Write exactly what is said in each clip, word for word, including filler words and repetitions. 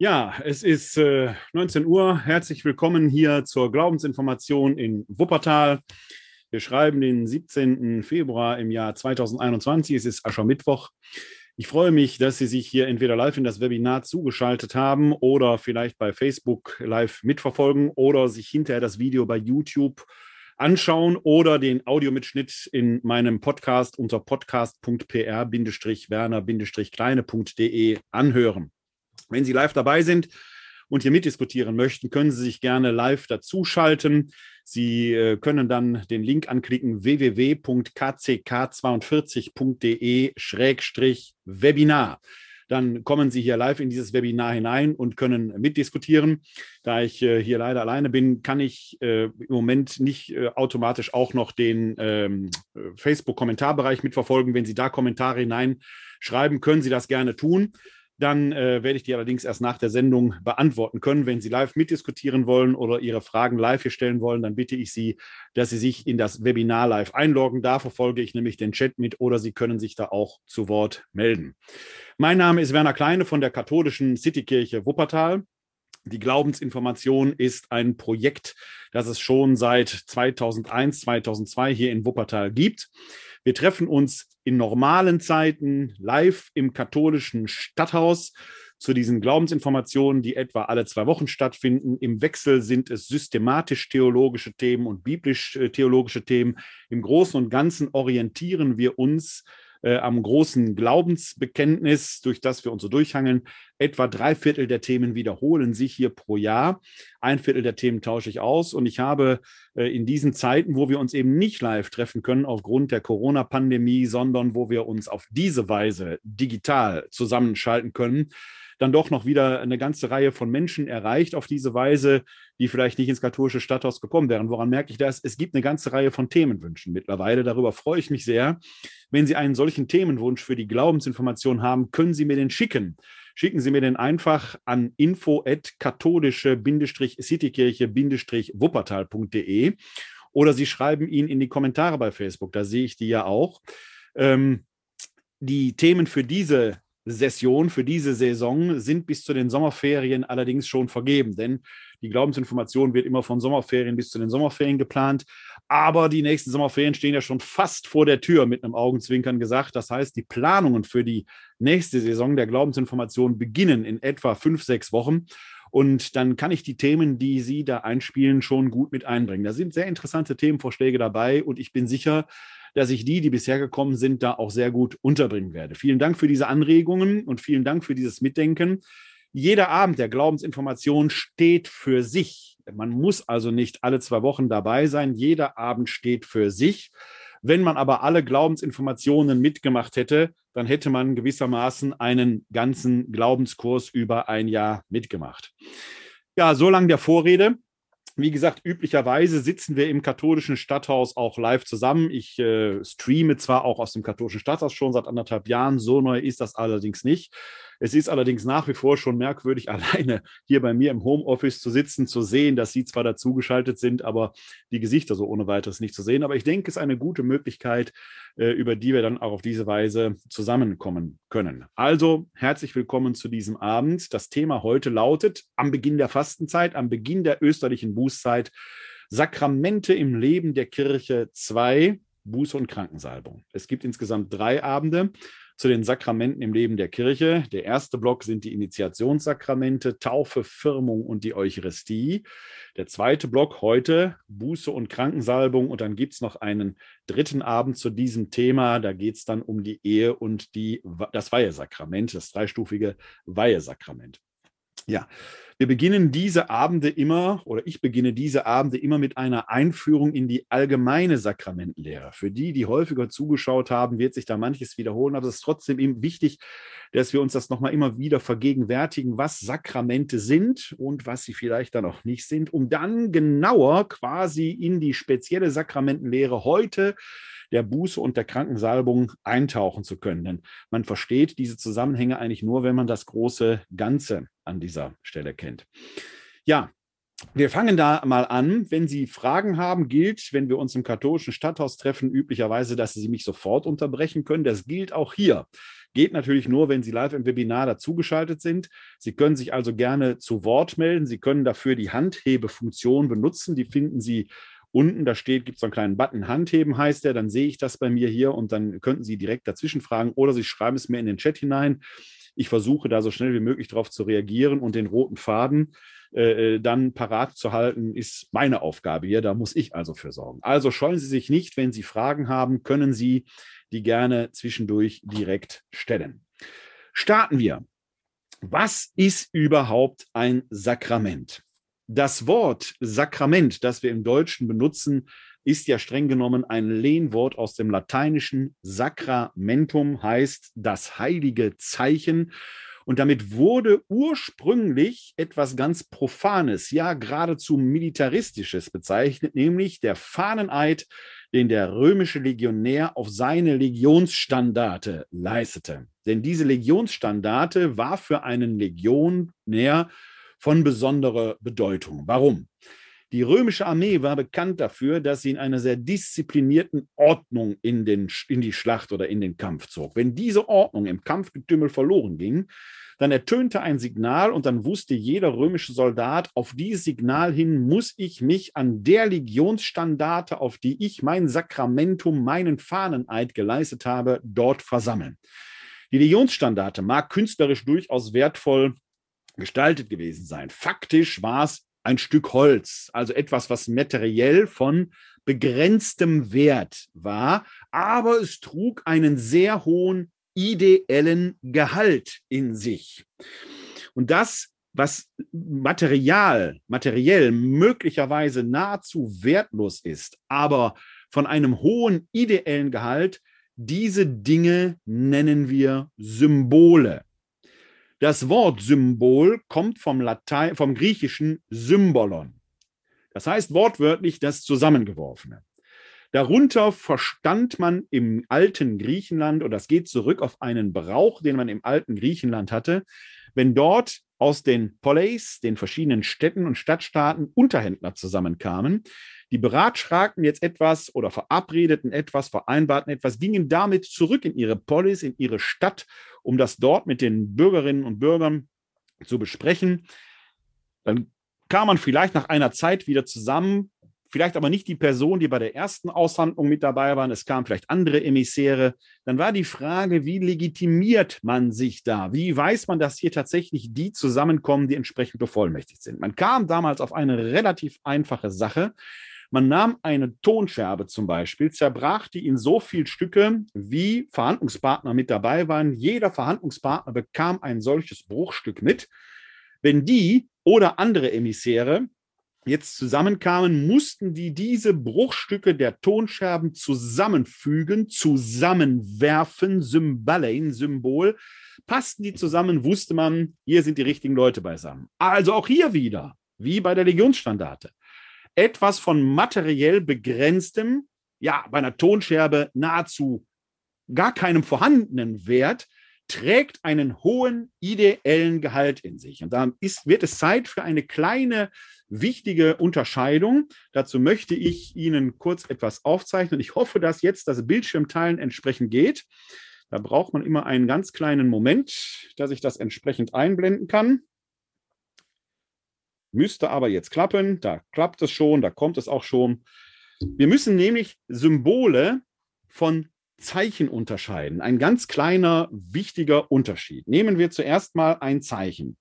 Ja, es ist äh, neunzehn Uhr. Herzlich willkommen hier zur Glaubensinformation in Wuppertal. Wir schreiben den siebzehnten Februar im Jahr zweitausendeinundzwanzig. Es ist Aschermittwoch. Ich freue mich, dass Sie sich hier entweder live in das Webinar zugeschaltet haben oder vielleicht bei Facebook live mitverfolgen oder sich hinterher das Video bei YouTube anschauen oder den Audiomitschnitt in meinem Podcast unter podcast punkt p r werner kleine punkt d e anhören. Wenn Sie live dabei sind und hier mitdiskutieren möchten, können Sie sich gerne live dazuschalten. Sie können dann den Link anklicken, w w w punkt k c k zweiundvierzig punkt d e schrägstrich Webinar. Dann kommen Sie hier live in dieses Webinar hinein und können mitdiskutieren. Da ich äh, hier leider alleine bin, kann ich äh, im Moment nicht äh, automatisch auch noch den ähm, Facebook-Kommentarbereich mitverfolgen. Wenn Sie da Kommentare hineinschreiben, können Sie das gerne tun. Dann äh, werde ich die allerdings erst nach der Sendung beantworten können. Wenn Sie live mitdiskutieren wollen oder Ihre Fragen live hier stellen wollen, dann bitte ich Sie, dass Sie sich in das Webinar live einloggen. Da verfolge ich nämlich den Chat mit oder Sie können sich da auch zu Wort melden. Mein Name ist Werner Kleine von der katholischen Citykirche Wuppertal. Die Glaubensinformation ist ein Projekt, das es schon seit zweitausendeins, zweitausendzwei hier in Wuppertal gibt. Wir treffen uns in normalen Zeiten live im katholischen Stadthaus zu diesen Glaubensinformationen, die etwa alle zwei Wochen stattfinden. Im Wechsel sind es systematisch-theologische Themen und biblisch-theologische Themen. Im Großen und Ganzen orientieren wir uns äh, am großen Glaubensbekenntnis, durch das wir uns so durchhangeln. Etwa drei Viertel der Themen wiederholen sich hier pro Jahr. Ein Viertel der Themen tausche ich aus. Und ich habe äh, in diesen Zeiten, wo wir uns eben nicht live treffen können aufgrund der Corona-Pandemie, sondern wo wir uns auf diese Weise digital zusammenschalten können, dann doch noch wieder eine ganze Reihe von Menschen erreicht auf diese Weise, die vielleicht nicht ins katholische Stadthaus gekommen wären. Woran merke ich das? Es gibt eine ganze Reihe von Themenwünschen mittlerweile. Darüber freue ich mich sehr. Wenn Sie einen solchen Themenwunsch für die Glaubensinformation haben, können Sie mir den schicken. Schicken Sie mir den einfach an info at katholische Citykirche Wuppertal punkt d e oder Sie schreiben ihn in die Kommentare bei Facebook. Da sehe ich die ja auch. Ähm, die Themen für diese Session, für diese Saison sind bis zu den Sommerferien allerdings schon vergeben, denn die Glaubensinformation wird immer von Sommerferien bis zu den Sommerferien geplant, aber die nächsten Sommerferien stehen ja schon fast vor der Tür, mit einem Augenzwinkern gesagt. Das heißt, die Planungen für die nächste Saison der Glaubensinformation beginnen in etwa fünf, sechs Wochen. Und dann kann ich die Themen, die Sie da einspielen, schon gut mit einbringen. Da sind sehr interessante Themenvorschläge dabei und ich bin sicher, dass ich die, die bisher gekommen sind, da auch sehr gut unterbringen werde. Vielen Dank für diese Anregungen und vielen Dank für dieses Mitdenken. Jeder Abend der Glaubensinformation steht für sich. Man muss also nicht alle zwei Wochen dabei sein. Jeder Abend steht für sich. Wenn man aber alle Glaubensinformationen mitgemacht hätte, dann hätte man gewissermaßen einen ganzen Glaubenskurs über ein Jahr mitgemacht. Ja, so lang der Vorrede. Wie gesagt, üblicherweise sitzen wir im katholischen Stadthaus auch live zusammen. Ich äh, streame zwar auch aus dem katholischen Stadthaus schon seit anderthalb Jahren, so neu ist das allerdings nicht. Es ist allerdings nach wie vor schon merkwürdig, alleine hier bei mir im Homeoffice zu sitzen, zu sehen, dass Sie zwar dazugeschaltet sind, aber die Gesichter so ohne weiteres nicht zu sehen. Aber ich denke, es ist eine gute Möglichkeit, äh, über die wir dann auch auf diese Weise zusammenkommen können. Also herzlich willkommen zu diesem Abend. Das Thema heute lautet: Am Beginn der Fastenzeit, am Beginn der österlichen Buße, Bußzeit, Sakramente im Leben der Kirche zwei, Buße und Krankensalbung. Es gibt insgesamt drei Abende zu den Sakramenten im Leben der Kirche. Der erste Block sind die Initiationssakramente, Taufe, Firmung und die Eucharistie. Der zweite Block heute, Buße und Krankensalbung. Und dann gibt es noch einen dritten Abend zu diesem Thema. Da geht es dann um die Ehe und die, das Weihesakrament, das dreistufige Weihesakrament. Ja, wir beginnen diese Abende immer, oder ich beginne diese Abende immer mit einer Einführung in die allgemeine Sakramentenlehre. Für die, die häufiger zugeschaut haben, wird sich da manches wiederholen, aber es ist trotzdem eben wichtig, dass wir uns das nochmal immer wieder vergegenwärtigen, was Sakramente sind und was sie vielleicht dann auch nicht sind, um dann genauer quasi in die spezielle Sakramentenlehre heute der Buße und der Krankensalbung eintauchen zu können. Denn man versteht diese Zusammenhänge eigentlich nur, wenn man das große Ganze an dieser Stelle kennt. Ja, wir fangen da mal an. Wenn Sie Fragen haben, gilt, wenn wir uns im katholischen Stadthaus treffen, üblicherweise, dass Sie mich sofort unterbrechen können. Das gilt auch hier. Geht natürlich nur, wenn Sie live im Webinar dazugeschaltet sind. Sie können sich also gerne zu Wort melden. Sie können dafür die Handhebefunktion benutzen. Die finden Sie unten, da steht, gibt es so einen kleinen Button, Handheben heißt der, dann sehe ich das bei mir hier und dann könnten Sie direkt dazwischen fragen oder Sie schreiben es mir in den Chat hinein. Ich versuche da so schnell wie möglich darauf zu reagieren und den roten Faden äh, dann parat zu halten, ist meine Aufgabe hier, da muss ich also für sorgen. Also scheuen Sie sich nicht, wenn Sie Fragen haben, können Sie die gerne zwischendurch direkt stellen. Starten wir. Was ist überhaupt ein Sakrament? Das Wort Sakrament, das wir im Deutschen benutzen, ist ja streng genommen ein Lehnwort aus dem Lateinischen. Sacramentum heißt das heilige Zeichen. Und damit wurde ursprünglich etwas ganz Profanes, ja geradezu Militaristisches bezeichnet, nämlich der Fahneneid, den der römische Legionär auf seine Legionsstandarte leistete. Denn diese Legionsstandarte war für einen Legionär von besonderer Bedeutung. Warum? Die römische Armee war bekannt dafür, dass sie in einer sehr disziplinierten Ordnung in, den, in die Schlacht oder in den Kampf zog. Wenn diese Ordnung im Kampfgetümmel verloren ging, dann ertönte ein Signal und dann wusste jeder römische Soldat, auf dieses Signal hin muss ich mich an der Legionsstandarte, auf die ich mein Sakramentum, meinen Fahneneid geleistet habe, dort versammeln. Die Legionsstandarte mag künstlerisch durchaus wertvoll gestaltet gewesen sein. Faktisch war es ein Stück Holz, also etwas, was materiell von begrenztem Wert war, aber es trug einen sehr hohen ideellen Gehalt in sich. Und das, was material, materiell möglicherweise nahezu wertlos ist, aber von einem hohen ideellen Gehalt, diese Dinge nennen wir Symbole. Das Wort Symbol kommt vom Latein, vom griechischen Symbolon. Das heißt wortwörtlich das Zusammengeworfene. Darunter verstand man im alten Griechenland, und das geht zurück auf einen Brauch, den man im alten Griechenland hatte, wenn dort aus den Poleis, den verschiedenen Städten und Stadtstaaten, Unterhändler zusammenkamen. Die beratschlagten jetzt etwas oder verabredeten etwas, vereinbarten etwas, gingen damit zurück in ihre Polis, in ihre Stadt, um das dort mit den Bürgerinnen und Bürgern zu besprechen. Dann kam man vielleicht nach einer Zeit wieder zusammen, vielleicht aber nicht die Person, die bei der ersten Aushandlung mit dabei waren. Es kamen vielleicht andere Emissäre. Dann war die Frage, wie legitimiert man sich da? Wie weiß man, dass hier tatsächlich die zusammenkommen, die entsprechend bevollmächtigt sind? Man kam damals auf eine relativ einfache Sache. Man nahm eine Tonscherbe zum Beispiel, zerbrach die in so viele Stücke, wie Verhandlungspartner mit dabei waren. Jeder Verhandlungspartner bekam ein solches Bruchstück mit. Wenn die oder andere Emissäre jetzt zusammenkamen, mussten die diese Bruchstücke der Tonscherben zusammenfügen, zusammenwerfen, Symbalein, Symbol. Passten die zusammen, wusste man, hier sind die richtigen Leute beisammen. Also auch hier wieder, wie bei der Legionsstandarte. Etwas von materiell begrenztem, ja, bei einer Tonscherbe nahezu gar keinem vorhandenen Wert, trägt einen hohen ideellen Gehalt in sich. Und da ist, wird es Zeit für eine kleine, wichtige Unterscheidung. Dazu möchte ich Ihnen kurz etwas aufzeichnen. Ich hoffe, dass jetzt das Bildschirmteilen entsprechend geht. Da braucht man immer einen ganz kleinen Moment, dass ich das entsprechend einblenden kann. Müsste aber jetzt klappen. Da klappt es schon, da kommt es auch schon. Wir müssen nämlich Symbole von Zeichen unterscheiden. Ein ganz kleiner, wichtiger Unterschied. Nehmen wir zuerst mal ein Zeichen.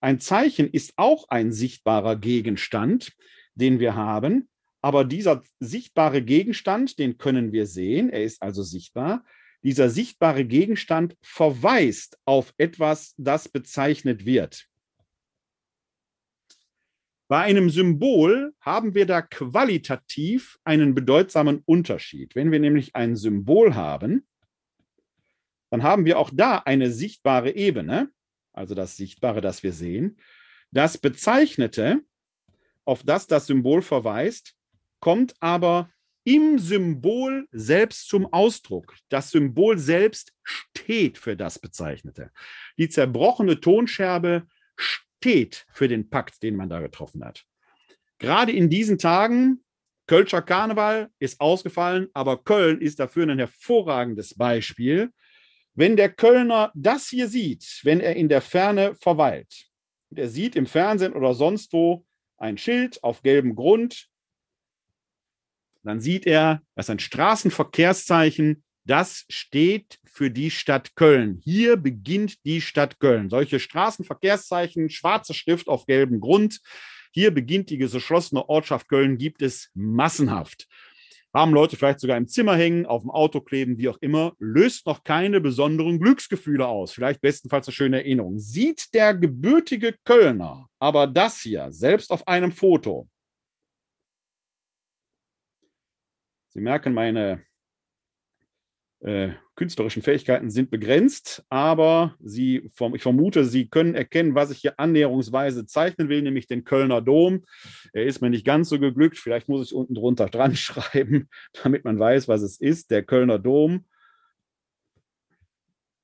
Ein Zeichen ist auch ein sichtbarer Gegenstand, den wir haben, aber dieser sichtbare Gegenstand, den können wir sehen, er ist also sichtbar. Dieser sichtbare Gegenstand verweist auf etwas, das bezeichnet wird. Bei einem Symbol haben wir da qualitativ einen bedeutsamen Unterschied. Wenn wir nämlich ein Symbol haben, dann haben wir auch da eine sichtbare Ebene, also das Sichtbare, das wir sehen. Das Bezeichnete, auf das das Symbol verweist, kommt aber im Symbol selbst zum Ausdruck. Das Symbol selbst steht für das Bezeichnete. Die zerbrochene Tonscherbe steht. steht für den Pakt, den man da getroffen hat. Gerade in diesen Tagen, Kölscher Karneval ist ausgefallen, aber Köln ist dafür ein hervorragendes Beispiel, Wenn der Kölner das hier sieht, wenn er in der Ferne verweilt und er sieht im Fernsehen oder sonst wo ein Schild auf gelbem Grund, dann sieht er, das ist ein Straßenverkehrszeichen, das steht für die Stadt Köln. Hier beginnt die Stadt Köln. Solche Straßenverkehrszeichen, schwarze Schrift auf gelbem Grund, hier beginnt die geschlossene Ortschaft Köln, gibt es massenhaft. Haben Leute vielleicht sogar im Zimmer hängen, auf dem Auto kleben, wie auch immer, löst noch keine besonderen Glücksgefühle aus. Vielleicht bestenfalls eine schöne Erinnerung. Sieht der gebürtige Kölner aber das hier, selbst auf einem Foto. Sie merken, meine äh, künstlerischen Fähigkeiten sind begrenzt, aber sie, ich vermute, Sie können erkennen, was ich hier annäherungsweise zeichnen will, nämlich den Kölner Dom. Er ist mir nicht ganz so geglückt, vielleicht muss ich unten drunter dran schreiben, damit man weiß, was es ist, der Kölner Dom.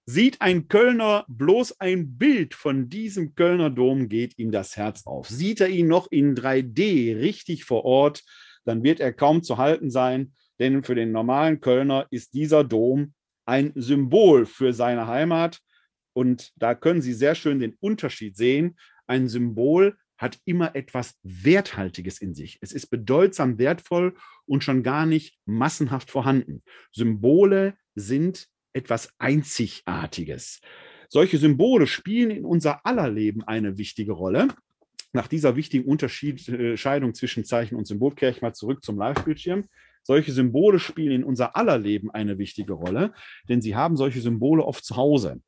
Sieht ein Kölner bloß ein Bild von diesem Kölner Dom, geht ihm das Herz auf. Sieht er ihn noch in drei D richtig vor Ort, dann wird er kaum zu halten sein, denn für den normalen Kölner ist dieser Dom ein Symbol für seine Heimat. Und da können Sie sehr schön den Unterschied sehen. Ein Symbol hat immer etwas Werthaltiges in sich. Es ist bedeutsam wertvoll und schon gar nicht massenhaft vorhanden. Symbole sind etwas Einzigartiges. Solche Symbole spielen in unser aller Leben eine wichtige Rolle. Nach dieser wichtigen Unterscheidung zwischen Zeichen und Symbol kehre ich mal zurück zum Live-Bildschirm. Solche Symbole spielen in unser aller Leben eine wichtige Rolle, denn Sie haben solche Symbole oft zu Hause.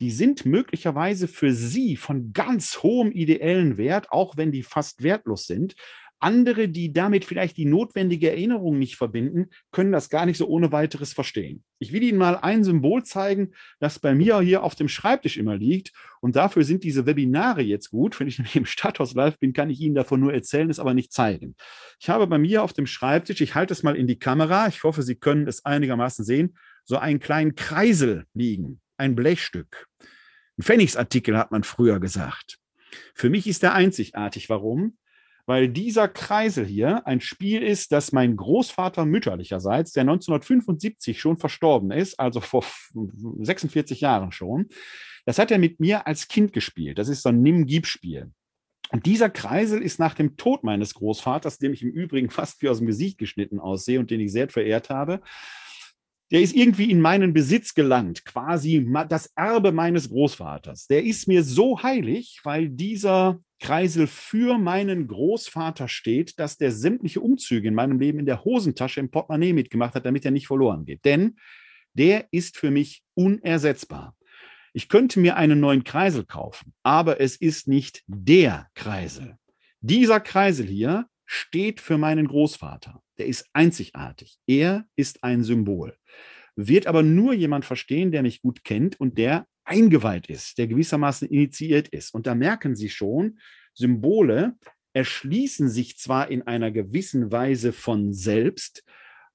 Die sind möglicherweise für Sie von ganz hohem ideellen Wert, auch wenn die fast wertlos sind. Andere, die damit vielleicht die notwendige Erinnerung nicht verbinden, können das gar nicht so ohne weiteres verstehen. Ich will Ihnen mal ein Symbol zeigen, das bei mir hier auf dem Schreibtisch immer liegt. Und dafür sind diese Webinare jetzt gut. Wenn ich nämlich im Stadthaus live bin, kann ich Ihnen davon nur erzählen, es aber nicht zeigen. Ich habe bei mir auf dem Schreibtisch, ich halte es mal in die Kamera, ich hoffe, Sie können es einigermaßen sehen, so einen kleinen Kreisel liegen, ein Blechstück. Ein Pfennigsartikel hat man früher gesagt. Für mich ist der einzigartig. Warum? Weil dieser Kreisel hier ein Spiel ist, das mein Großvater mütterlicherseits, der neunzehnhundertfünfundsiebzig schon verstorben ist, also vor sechsundvierzig Jahren schon, das hat er mit mir als Kind gespielt. Das ist so ein Nimm-Gib-Spiel. Und dieser Kreisel ist nach dem Tod meines Großvaters, dem ich im Übrigen fast wie aus dem Gesicht geschnitten aussehe und den ich sehr verehrt habe, der ist irgendwie in meinen Besitz gelangt, quasi das Erbe meines Großvaters. Der ist mir so heilig, weil dieser Kreisel für meinen Großvater steht, dass der sämtliche Umzüge in meinem Leben in der Hosentasche, im Portemonnaie mitgemacht hat, damit er nicht verloren geht. Denn der ist für mich unersetzbar. Ich könnte mir einen neuen Kreisel kaufen, aber es ist nicht der Kreisel. Dieser Kreisel hier steht für meinen Großvater. Der ist einzigartig. Er ist ein Symbol. Wird aber nur jemand verstehen, der mich gut kennt und der eingeweiht ist, der gewissermaßen initiiert ist. Und da merken Sie schon, Symbole erschließen sich zwar in einer gewissen Weise von selbst,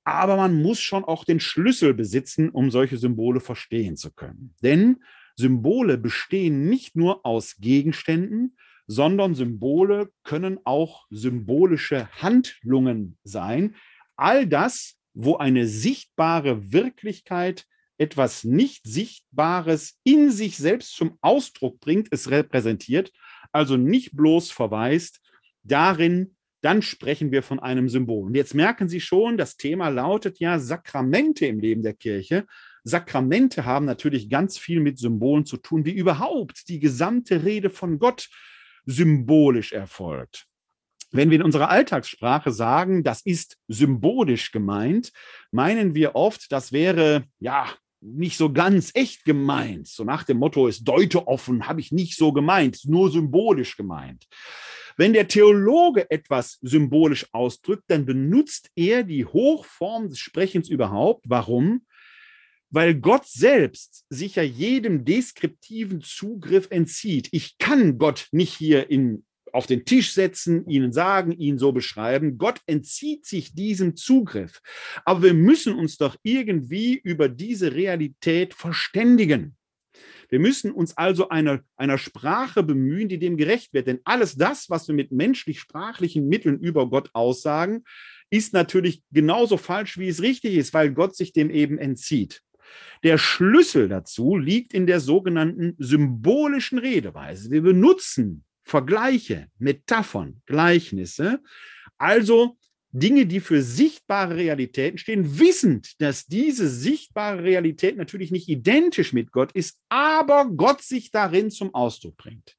aber man muss schon auch den Schlüssel besitzen, um solche Symbole verstehen zu können. Denn Symbole bestehen nicht nur aus Gegenständen, sondern Symbole können auch symbolische Handlungen sein. All das, wo eine sichtbare Wirklichkeit etwas nicht Sichtbares in sich selbst zum Ausdruck bringt, es repräsentiert, also nicht bloß verweist, darin, dann sprechen wir von einem Symbol. Und jetzt merken Sie schon, das Thema lautet ja Sakramente im Leben der Kirche. Sakramente haben natürlich ganz viel mit Symbolen zu tun, wie überhaupt die gesamte Rede von Gott symbolisch erfolgt. Wenn wir in unserer Alltagssprache sagen, das ist symbolisch gemeint, meinen wir oft, das wäre ja nicht so ganz echt gemeint. So nach dem Motto, ist Deute offen, habe ich nicht so gemeint, nur symbolisch gemeint. Wenn der Theologe etwas symbolisch ausdrückt, dann benutzt er die Hochform des Sprechens überhaupt. Warum? Weil Gott selbst sich ja jedem deskriptiven Zugriff entzieht. Ich kann Gott nicht hier in, auf den Tisch setzen, ihnen sagen, ihn so beschreiben. Gott entzieht sich diesem Zugriff. Aber wir müssen uns doch irgendwie über diese Realität verständigen. Wir müssen uns also einer, einer Sprache bemühen, die dem gerecht wird. Denn alles das, was wir mit menschlich-sprachlichen Mitteln über Gott aussagen, ist natürlich genauso falsch, wie es richtig ist, weil Gott sich dem eben entzieht. Der Schlüssel dazu liegt in der sogenannten symbolischen Redeweise. Wir benutzen Vergleiche, Metaphern, Gleichnisse, also Dinge, die für sichtbare Realitäten stehen, wissend, dass diese sichtbare Realität natürlich nicht identisch mit Gott ist, aber Gott sich darin zum Ausdruck bringt.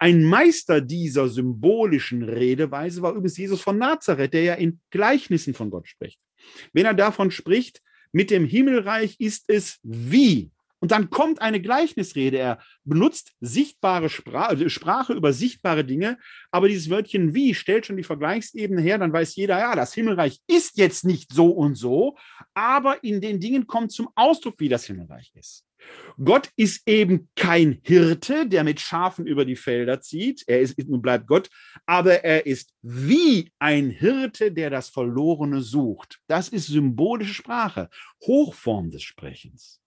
Ein Meister dieser symbolischen Redeweise war übrigens Jesus von Nazareth, der ja in Gleichnissen von Gott spricht. Wenn er davon spricht, mit dem Himmelreich ist es wie. Und dann kommt eine Gleichnisrede. Er benutzt sichtbare Sprache, Sprache über sichtbare Dinge, aber dieses Wörtchen wie stellt schon die Vergleichsebene her. Dann weiß jeder, ja, das Himmelreich ist jetzt nicht so und so, aber in den Dingen kommt zum Ausdruck, wie das Himmelreich ist. Gott ist eben kein Hirte, der mit Schafen über die Felder zieht. Er ist und bleibt Gott, aber er ist wie ein Hirte, der das Verlorene sucht. Das ist symbolische Sprache, Hochform des Sprechens.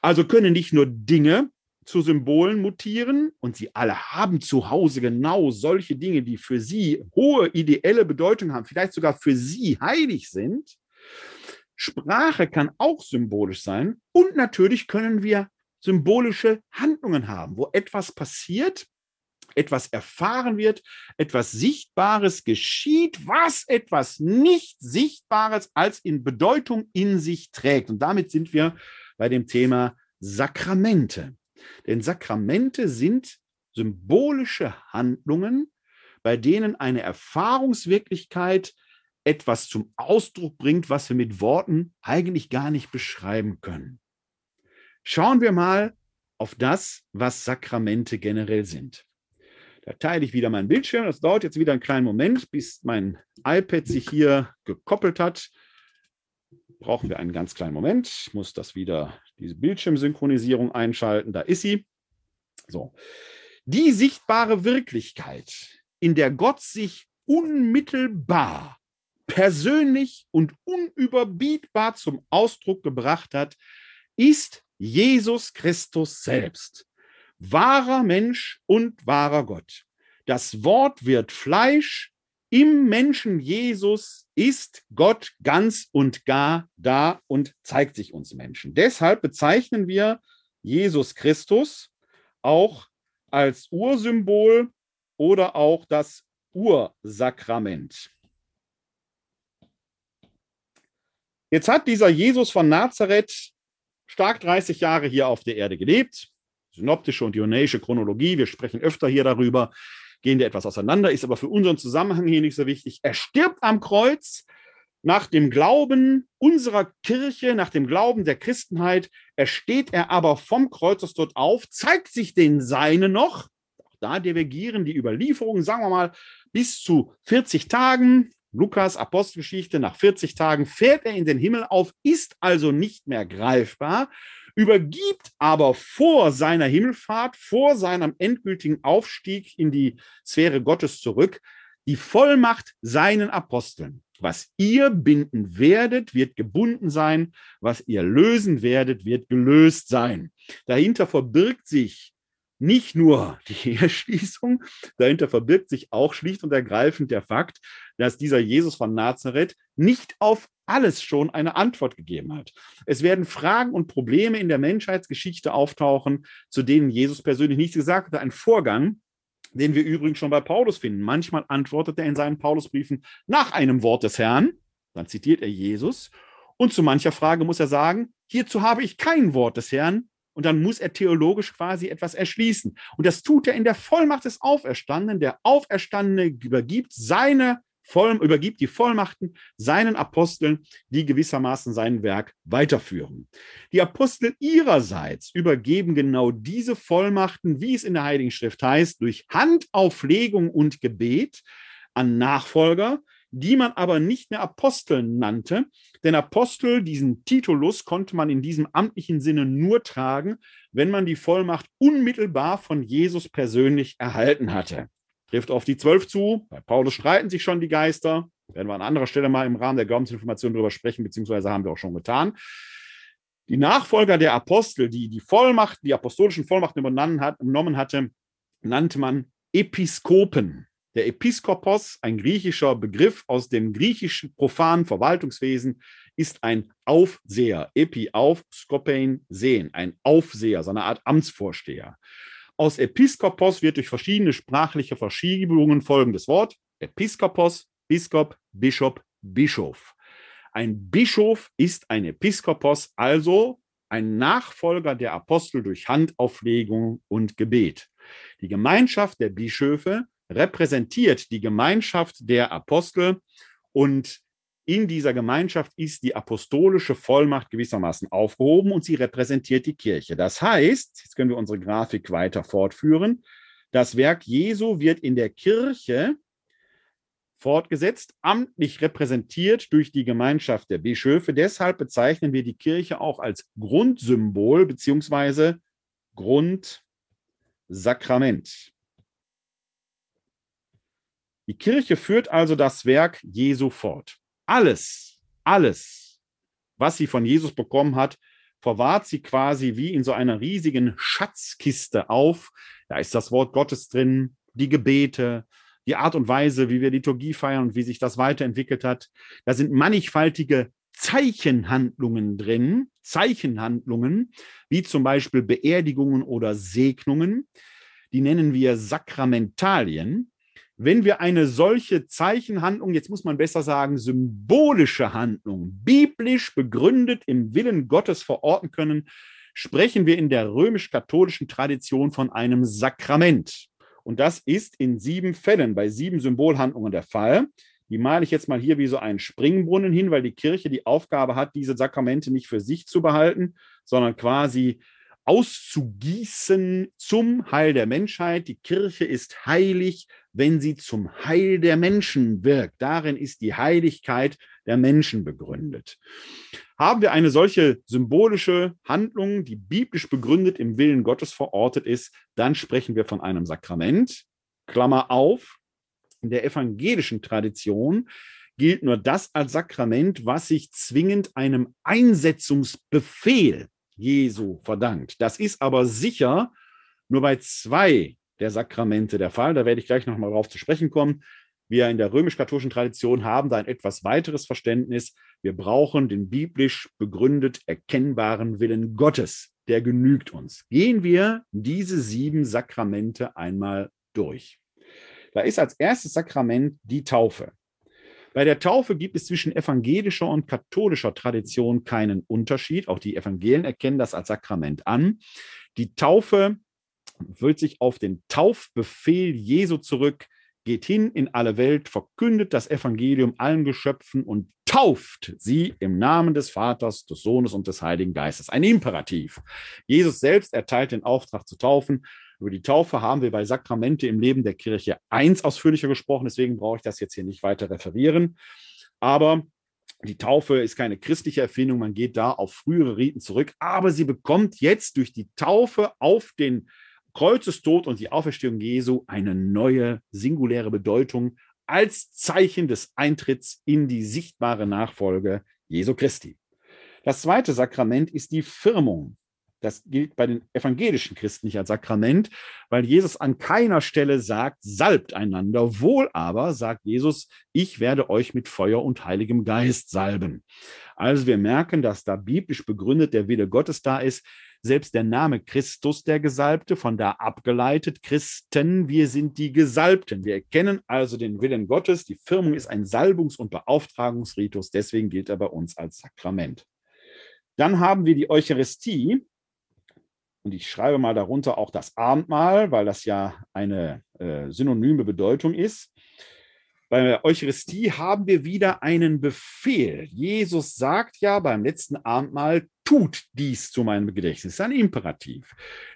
Also können nicht nur Dinge zu Symbolen mutieren, und sie alle haben zu Hause genau solche Dinge, die für sie hohe ideelle Bedeutung haben, vielleicht sogar für sie heilig sind. Sprache kann auch symbolisch sein, und natürlich können wir symbolische Handlungen haben, wo etwas passiert, etwas erfahren wird, etwas Sichtbares geschieht, was etwas nicht Sichtbares als in Bedeutung in sich trägt. Und damit sind wir bei dem Thema Sakramente. Denn Sakramente sind symbolische Handlungen, bei denen eine Erfahrungswirklichkeit etwas zum Ausdruck bringt, was wir mit Worten eigentlich gar nicht beschreiben können. Schauen wir mal auf das, was Sakramente generell sind. Da teile ich wieder meinen Bildschirm. Das dauert jetzt wieder einen kleinen Moment, bis mein iPad sich hier gekoppelt hat. Brauchen wir einen ganz kleinen Moment. Ich muss das wieder, diese Bildschirmsynchronisierung einschalten. Da ist sie. So. Die sichtbare Wirklichkeit, in der Gott sich unmittelbar persönlich und unüberbietbar zum Ausdruck gebracht hat, ist Jesus Christus selbst, wahrer Mensch und wahrer Gott. Das Wort wird Fleisch, im Menschen Jesus ist Gott ganz und gar da und zeigt sich uns Menschen. Deshalb bezeichnen wir Jesus Christus auch als Ursymbol oder auch das Ursakrament. Jetzt hat dieser Jesus von Nazareth stark dreißig Jahre hier auf der Erde gelebt. Synoptische und ionische Chronologie, wir sprechen öfter hier darüber, gehen da etwas auseinander, ist aber für unseren Zusammenhang hier nicht so wichtig. Er stirbt am Kreuz nach dem Glauben unserer Kirche, nach dem Glauben der Christenheit. Er steht er aber vom Kreuz aus dort auf, zeigt sich den Seinen noch. Auch da divergieren die Überlieferungen, sagen wir mal, bis zu vierzig Tagen. Lukas, Apostelgeschichte, nach vierzig Tagen fährt er in den Himmel auf, ist also nicht mehr greifbar, übergibt aber vor seiner Himmelfahrt, vor seinem endgültigen Aufstieg in die Sphäre Gottes zurück, die Vollmacht seinen Aposteln. Was ihr binden werdet, wird gebunden sein, was ihr lösen werdet, wird gelöst sein. Dahinter verbirgt sich nicht nur die Eheschließung, dahinter verbirgt sich auch schlicht und ergreifend der Fakt, dass dieser Jesus von Nazareth nicht auf alles schon eine Antwort gegeben hat. Es werden Fragen und Probleme in der Menschheitsgeschichte auftauchen, zu denen Jesus persönlich nichts gesagt hat. Ein Vorgang, den wir übrigens schon bei Paulus finden. Manchmal antwortet er in seinen Paulusbriefen nach einem Wort des Herrn, dann zitiert er Jesus, und zu mancher Frage muss er sagen, hierzu habe ich kein Wort des Herrn. Und dann muss er theologisch quasi etwas erschließen. Und das tut er in der Vollmacht des Auferstandenen. Der Auferstandene übergibt, seine Voll, übergibt die Vollmachten seinen Aposteln, die gewissermaßen sein Werk weiterführen. Die Apostel ihrerseits übergeben genau diese Vollmachten, wie es in der Heiligen Schrift heißt, durch Handauflegung und Gebet an Nachfolger, die man aber nicht mehr Apostel nannte, denn Apostel, diesen Titulus, konnte man in diesem amtlichen Sinne nur tragen, wenn man die Vollmacht unmittelbar von Jesus persönlich erhalten hatte. Trifft auf die Zwölf zu, bei Paulus streiten sich schon die Geister, werden wir an anderer Stelle mal im Rahmen der Glaubensinformation darüber sprechen, beziehungsweise haben wir auch schon getan. Die Nachfolger der Apostel, die die Vollmacht, die apostolischen Vollmachten übernommen hatte, nannte man Episkopen. Der Episkopos, ein griechischer Begriff aus dem griechischen profanen Verwaltungswesen, ist ein Aufseher, epi auf, skopein sehen, ein Aufseher, so eine Art Amtsvorsteher. Aus Episkopos wird durch verschiedene sprachliche Verschiebungen folgendes Wort: Episkopos, Biskop, Bischof, Bischof. Ein Bischof ist ein Episkopos, also ein Nachfolger der Apostel durch Handauflegung und Gebet. Die Gemeinschaft der Bischöfe repräsentiert die Gemeinschaft der Apostel, und in dieser Gemeinschaft ist die apostolische Vollmacht gewissermaßen aufgehoben und sie repräsentiert die Kirche. Das heißt, jetzt können wir unsere Grafik weiter fortführen, das Werk Jesu wird in der Kirche fortgesetzt, amtlich repräsentiert durch die Gemeinschaft der Bischöfe. Deshalb bezeichnen wir die Kirche auch als Grundsymbol bzw. Grundsakrament. Die Kirche führt also das Werk Jesu fort. Alles, alles, was sie von Jesus bekommen hat, verwahrt sie quasi wie in so einer riesigen Schatzkiste auf. Da ist das Wort Gottes drin, die Gebete, die Art und Weise, wie wir Liturgie feiern und wie sich das weiterentwickelt hat. Da sind mannigfaltige Zeichenhandlungen drin, Zeichenhandlungen, wie zum Beispiel Beerdigungen oder Segnungen. Die nennen wir Sakramentalien. Wenn wir eine solche Zeichenhandlung, jetzt muss man besser sagen, symbolische Handlung, biblisch begründet im Willen Gottes verorten können, sprechen wir in der römisch-katholischen Tradition von einem Sakrament. Und das ist in sieben Fällen, bei sieben Symbolhandlungen der Fall. Die male ich jetzt mal hier wie so einen Springbrunnen hin, weil die Kirche die Aufgabe hat, diese Sakramente nicht für sich zu behalten, sondern quasi auszugießen zum Heil der Menschheit. Die Kirche ist heilig, wenn sie zum Heil der Menschen wirkt. Darin ist die Heiligkeit der Menschen begründet. Haben wir eine solche symbolische Handlung, die biblisch begründet im Willen Gottes verortet ist, dann sprechen wir von einem Sakrament. Klammer auf, in der evangelischen Tradition gilt nur das als Sakrament, was sich zwingend einem Einsetzungsbefehl Jesu verdankt. Das ist aber sicher nur bei zwei der Sakramente der Fall. Da werde ich gleich nochmal drauf zu sprechen kommen. Wir in der römisch-katholischen Tradition haben da ein etwas weiteres Verständnis. Wir brauchen den biblisch begründet erkennbaren Willen Gottes. Der genügt uns. Gehen wir diese sieben Sakramente einmal durch. Da ist als erstes Sakrament die Taufe. Bei der Taufe gibt es zwischen evangelischer und katholischer Tradition keinen Unterschied. Auch die Evangelien erkennen das als Sakrament an. Die Taufe führt sich auf den Taufbefehl Jesu zurück. Geht hin in alle Welt, verkündet das Evangelium allen Geschöpfen und tauft sie im Namen des Vaters, des Sohnes und des Heiligen Geistes. Ein Imperativ. Jesus selbst erteilt den Auftrag zu taufen. Über die Taufe haben wir bei Sakramente im Leben der Kirche eins ausführlicher gesprochen, deswegen brauche ich das jetzt hier nicht weiter referieren. Aber die Taufe ist keine christliche Erfindung, man geht da auf frühere Riten zurück, aber sie bekommt jetzt durch die Taufe auf den Kreuzestod und die Auferstehung Jesu eine neue, singuläre Bedeutung als Zeichen des Eintritts in die sichtbare Nachfolge Jesu Christi. Das zweite Sakrament ist die Firmung. Das gilt bei den evangelischen Christen nicht als Sakrament, weil Jesus an keiner Stelle sagt, salbt einander. Wohl aber sagt Jesus, ich werde euch mit Feuer und Heiligem Geist salben. Also wir merken, dass da biblisch begründet der Wille Gottes da ist. Selbst der Name Christus, der Gesalbte, von da abgeleitet, Christen, wir sind die Gesalbten. Wir erkennen also den Willen Gottes. Die Firmung ist ein Salbungs- und Beauftragungsritus, deswegen gilt er bei uns als Sakrament. Dann haben wir die Eucharistie und ich schreibe mal darunter auch das Abendmahl, weil das ja eine äh, synonyme Bedeutung ist. Bei der Eucharistie haben wir wieder einen Befehl. Jesus sagt ja beim letzten Abendmahl, tut dies zu meinem Gedächtnis. Das ist ein Imperativ.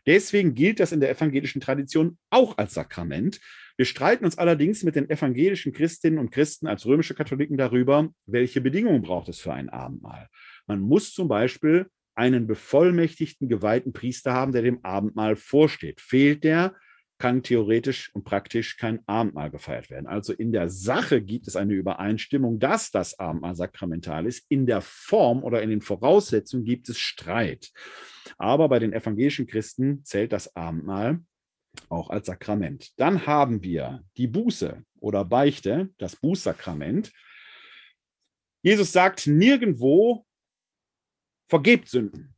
Deswegen gilt das in der evangelischen Tradition auch als Sakrament. Wir streiten uns allerdings mit den evangelischen Christinnen und Christen als römische Katholiken darüber, welche Bedingungen braucht es für ein Abendmahl. Man muss zum Beispiel einen bevollmächtigten, geweihten Priester haben, der dem Abendmahl vorsteht. Fehlt der, kann theoretisch und praktisch kein Abendmahl gefeiert werden. Also in der Sache gibt es eine Übereinstimmung, dass das Abendmahl sakramental ist. In der Form oder in den Voraussetzungen gibt es Streit. Aber bei den evangelischen Christen zählt das Abendmahl auch als Sakrament. Dann haben wir die Buße oder Beichte, das Bußsakrament. Jesus sagt nirgendwo, vergebt Sünden.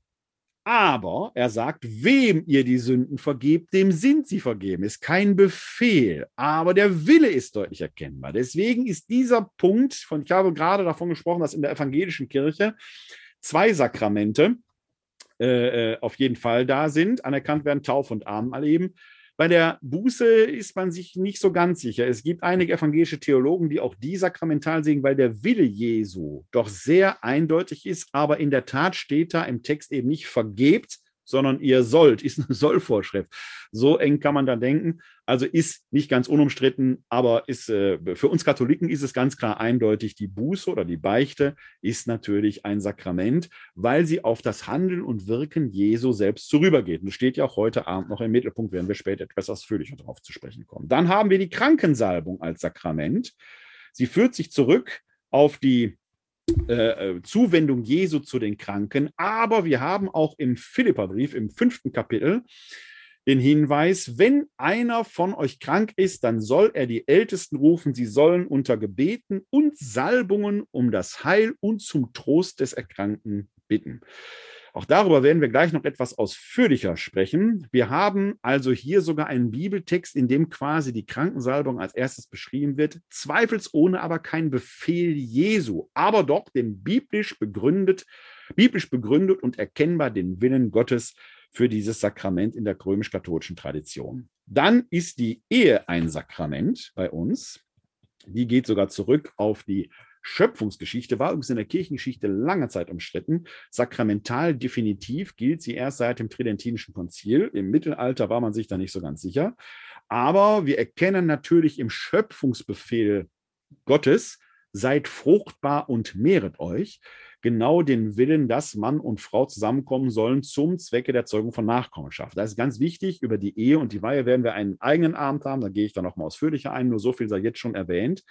Aber er sagt, wem ihr die Sünden vergebt, dem sind sie vergeben. Ist kein Befehl, aber der Wille ist deutlich erkennbar. Deswegen ist dieser Punkt, von, ich habe gerade davon gesprochen, dass in der evangelischen Kirche zwei Sakramente äh, auf jeden Fall da sind, anerkannt werden, Taufe und Abendmahl eben. Bei der Buße ist man sich nicht so ganz sicher. Es gibt einige evangelische Theologen, die auch die sakramental sehen, weil der Wille Jesu doch sehr eindeutig ist. Aber in der Tat steht da im Text eben nicht vergebt, sondern ihr sollt, ist eine Sollvorschrift. So eng kann man da denken. Also ist nicht ganz unumstritten, aber ist, äh, für uns Katholiken ist es ganz klar eindeutig, die Buße oder die Beichte ist natürlich ein Sakrament, weil sie auf das Handeln und Wirken Jesu selbst vorübergeht. Und das steht ja auch heute Abend noch im Mittelpunkt, werden wir später etwas ausführlicher darauf zu sprechen kommen. Dann haben wir die Krankensalbung als Sakrament. Sie führt sich zurück auf die Äh, Zuwendung Jesu zu den Kranken, aber wir haben auch im Philipperbrief, im fünften Kapitel, den Hinweis, wenn einer von euch krank ist, dann soll er die Ältesten rufen, sie sollen unter Gebeten und Salbungen um das Heil und zum Trost des Erkrankten bitten. Auch darüber werden wir gleich noch etwas ausführlicher sprechen. Wir haben also hier sogar einen Bibeltext, in dem quasi die Krankensalbung als erstes beschrieben wird. Zweifelsohne aber kein Befehl Jesu, aber doch den biblisch begründet, biblisch begründet und erkennbar den Willen Gottes für dieses Sakrament in der römisch-katholischen Tradition. Dann ist die Ehe ein Sakrament bei uns. Die geht sogar zurück auf die Schöpfungsgeschichte, war übrigens in der Kirchengeschichte lange Zeit umstritten. Sakramental definitiv gilt sie erst seit dem Tridentinischen Konzil. Im Mittelalter war man sich da nicht so ganz sicher. Aber wir erkennen natürlich im Schöpfungsbefehl Gottes, seid fruchtbar und mehret euch, genau den Willen, dass Mann und Frau zusammenkommen sollen zum Zwecke der Zeugung von Nachkommenschaft. Das ist ganz wichtig. Über die Ehe und die Weihe werden wir einen eigenen Abend haben. Da gehe ich dann nochmal ausführlicher ein. Nur so viel sei jetzt schon erwähnt.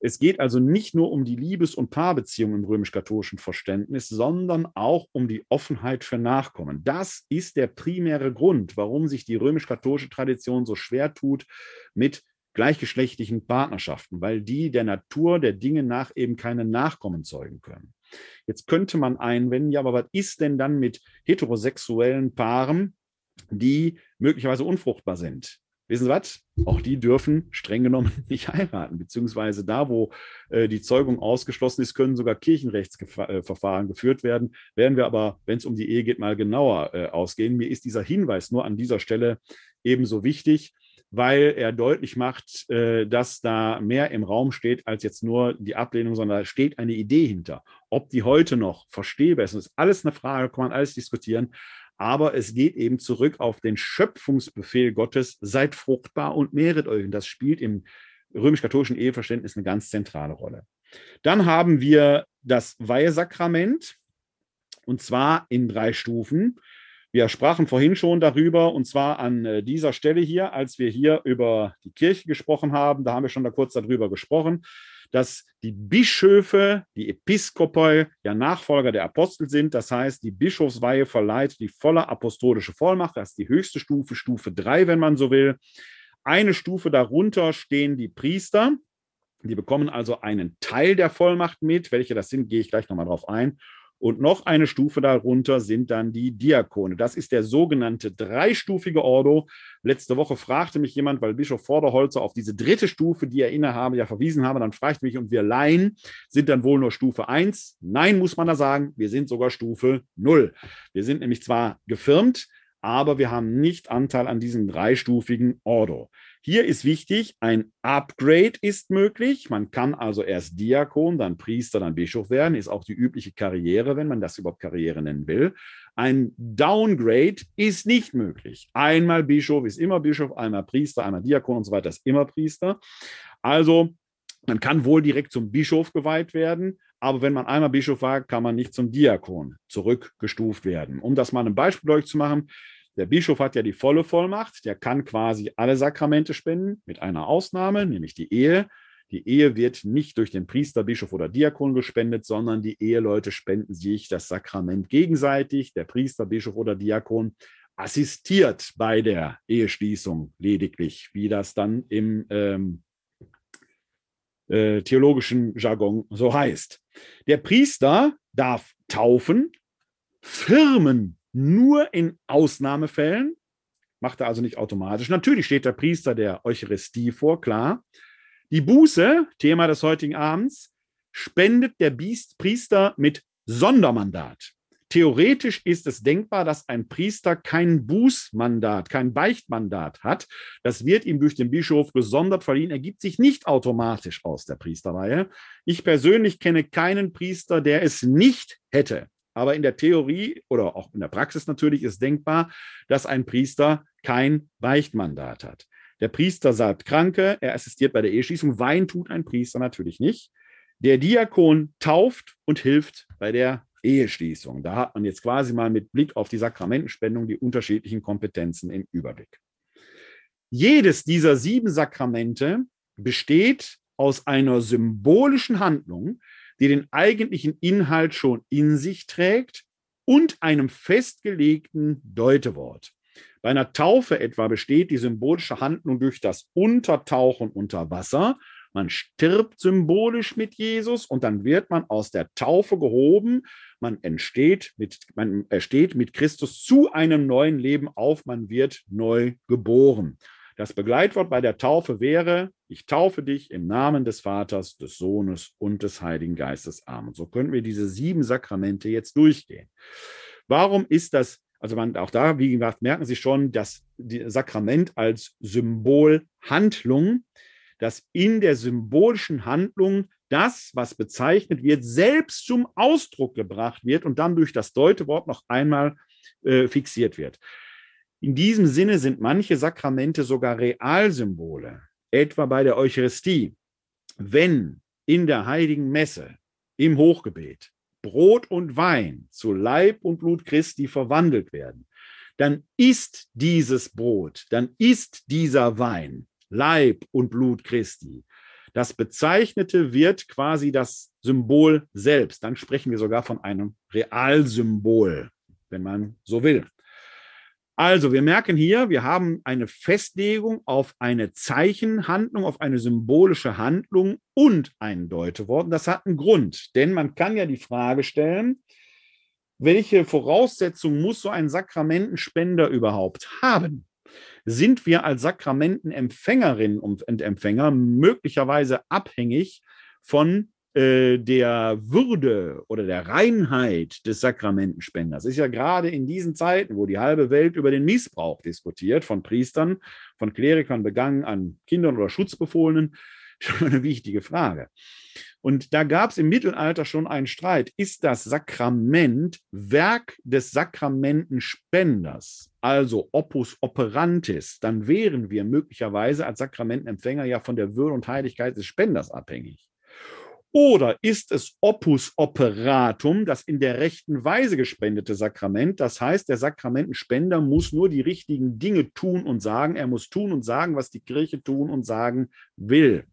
Es geht also nicht nur um die Liebes- und Paarbeziehung im römisch-katholischen Verständnis, sondern auch um die Offenheit für Nachkommen. Das ist der primäre Grund, warum sich die römisch-katholische Tradition so schwer tut mit gleichgeschlechtlichen Partnerschaften, weil die der Natur der Dinge nach eben keine Nachkommen zeugen können. Jetzt könnte man einwenden, ja, aber was ist denn dann mit heterosexuellen Paaren, die möglicherweise unfruchtbar sind? Wissen Sie was? Auch die dürfen streng genommen nicht heiraten, beziehungsweise da, wo äh, die Zeugung ausgeschlossen ist, können sogar Kirchenrechtsverfahren geführt werden. Werden wir aber, wenn es um die Ehe geht, mal genauer äh, ausgehen. Mir ist dieser Hinweis nur an dieser Stelle ebenso wichtig, weil er deutlich macht, äh, dass da mehr im Raum steht als jetzt nur die Ablehnung, sondern da steht eine Idee hinter. Ob die heute noch verstehbar ist, ist alles eine Frage, kann man alles diskutieren. Aber es geht eben zurück auf den Schöpfungsbefehl Gottes, seid fruchtbar und mehret euch. Und das spielt im römisch-katholischen Eheverständnis eine ganz zentrale Rolle. Dann haben wir das Weihesakrament, und zwar in drei Stufen. Wir sprachen vorhin schon darüber, und zwar an dieser Stelle hier, als wir hier über die Kirche gesprochen haben. Da haben wir schon da kurz darüber gesprochen, dass die Bischöfe, die Episkopoi, ja Nachfolger der Apostel sind. Das heißt, die Bischofsweihe verleiht die volle apostolische Vollmacht. Das ist die höchste Stufe, Stufe drei, wenn man so will. Eine Stufe darunter stehen die Priester. Die bekommen also einen Teil der Vollmacht mit. Welche das sind, gehe ich gleich nochmal drauf ein. Und noch eine Stufe darunter sind dann die Diakone. Das ist der sogenannte dreistufige Ordo. Letzte Woche fragte mich jemand, weil Bischof Vorderholzer auf diese dritte Stufe, die er innehabe, ja verwiesen habe, dann fragte mich, und wir Laien sind dann wohl nur Stufe eins? Nein, muss man da sagen, wir sind sogar Stufe null. Wir sind nämlich zwar gefirmt, aber wir haben nicht Anteil an diesem dreistufigen Ordo. Hier ist wichtig, ein Upgrade ist möglich. Man kann also erst Diakon, dann Priester, dann Bischof werden. Ist auch die übliche Karriere, wenn man das überhaupt Karriere nennen will. Ein Downgrade ist nicht möglich. Einmal Bischof ist immer Bischof, einmal Priester, einmal Diakon und so weiter ist immer Priester. Also man kann wohl direkt zum Bischof geweiht werden, aber wenn man einmal Bischof war, kann man nicht zum Diakon zurückgestuft werden. Um das mal ein Beispiel deutlich zu machen, der Bischof hat ja die volle Vollmacht, der kann quasi alle Sakramente spenden, mit einer Ausnahme, nämlich die Ehe. Die Ehe wird nicht durch den Priester, Bischof oder Diakon gespendet, sondern die Eheleute spenden sich das Sakrament gegenseitig. Der Priester, Bischof oder Diakon assistiert bei der Eheschließung lediglich, wie das dann im ähm, äh, theologischen Jargon so heißt. Der Priester darf taufen, firmen nur in Ausnahmefällen, macht er also nicht automatisch. Natürlich steht der Priester der Eucharistie vor, klar. Die Buße, Thema des heutigen Abends, spendet der Priester mit Sondermandat. Theoretisch ist es denkbar, dass ein Priester kein Bußmandat, kein Beichtmandat hat. Das wird ihm durch den Bischof gesondert verliehen, ergibt sich nicht automatisch aus der Priesterweihe. Ich persönlich kenne keinen Priester, der es nicht hätte. Aber in der Theorie oder auch in der Praxis natürlich ist denkbar, dass ein Priester kein Beichtmandat hat. Der Priester salbt Kranke, er assistiert bei der Eheschließung. Wein tut ein Priester natürlich nicht. Der Diakon tauft und hilft bei der Eheschließung. Da hat man jetzt quasi mal mit Blick auf die Sakramentenspendung die unterschiedlichen Kompetenzen im Überblick. Jedes dieser sieben Sakramente besteht aus einer symbolischen Handlung, die den eigentlichen Inhalt schon in sich trägt, und einem festgelegten Deutewort. Bei einer Taufe etwa besteht die symbolische Handlung durch das Untertauchen unter Wasser. Man stirbt symbolisch mit Jesus und dann wird man aus der Taufe gehoben. Man entsteht mit, man ersteht mit Christus zu einem neuen Leben auf. Man wird neu geboren. Das Begleitwort bei der Taufe wäre: Ich taufe dich im Namen des Vaters, des Sohnes und des Heiligen Geistes. Amen. So können wir diese sieben Sakramente jetzt durchgehen. Warum ist das? Also man, auch da, wie gesagt, merken Sie schon, dass das Sakrament als Symbolhandlung, dass in der symbolischen Handlung das, was bezeichnet wird, selbst zum Ausdruck gebracht wird und dann durch das Deutewort noch einmal äh, fixiert wird. In diesem Sinne sind manche Sakramente sogar Realsymbole, etwa bei der Eucharistie. Wenn in der Heiligen Messe, im Hochgebet, Brot und Wein zu Leib und Blut Christi verwandelt werden, dann ist dieses Brot, dann ist dieser Wein Leib und Blut Christi. Das Bezeichnete wird quasi das Symbol selbst. Dann sprechen wir sogar von einem Realsymbol, wenn man so will. Also, wir merken hier, wir haben eine Festlegung auf eine Zeichenhandlung, auf eine symbolische Handlung und ein Deutewort. Und das hat einen Grund, denn man kann ja die Frage stellen, welche Voraussetzungen muss so ein Sakramentenspender überhaupt haben? Sind wir als Sakramentenempfängerinnen und Empfänger möglicherweise abhängig von äh, der Würde oder der Reinheit des Sakramentenspenders? Das ist ja gerade in diesen Zeiten, wo die halbe Welt über den Missbrauch diskutiert, von Priestern, von Klerikern begangen an Kindern oder Schutzbefohlenen, schon eine wichtige Frage. Und da gab es im Mittelalter schon einen Streit. Ist das Sakrament Werk des Sakramentenspenders, also Opus Operantis? Dann wären wir möglicherweise als Sakramentenempfänger ja von der Würde und Heiligkeit des Spenders abhängig. Oder ist es Opus Operatum, das in der rechten Weise gespendete Sakrament? Das heißt, der Sakramentenspender muss nur die richtigen Dinge tun und sagen. Er muss tun und sagen, was die Kirche tun und sagen will,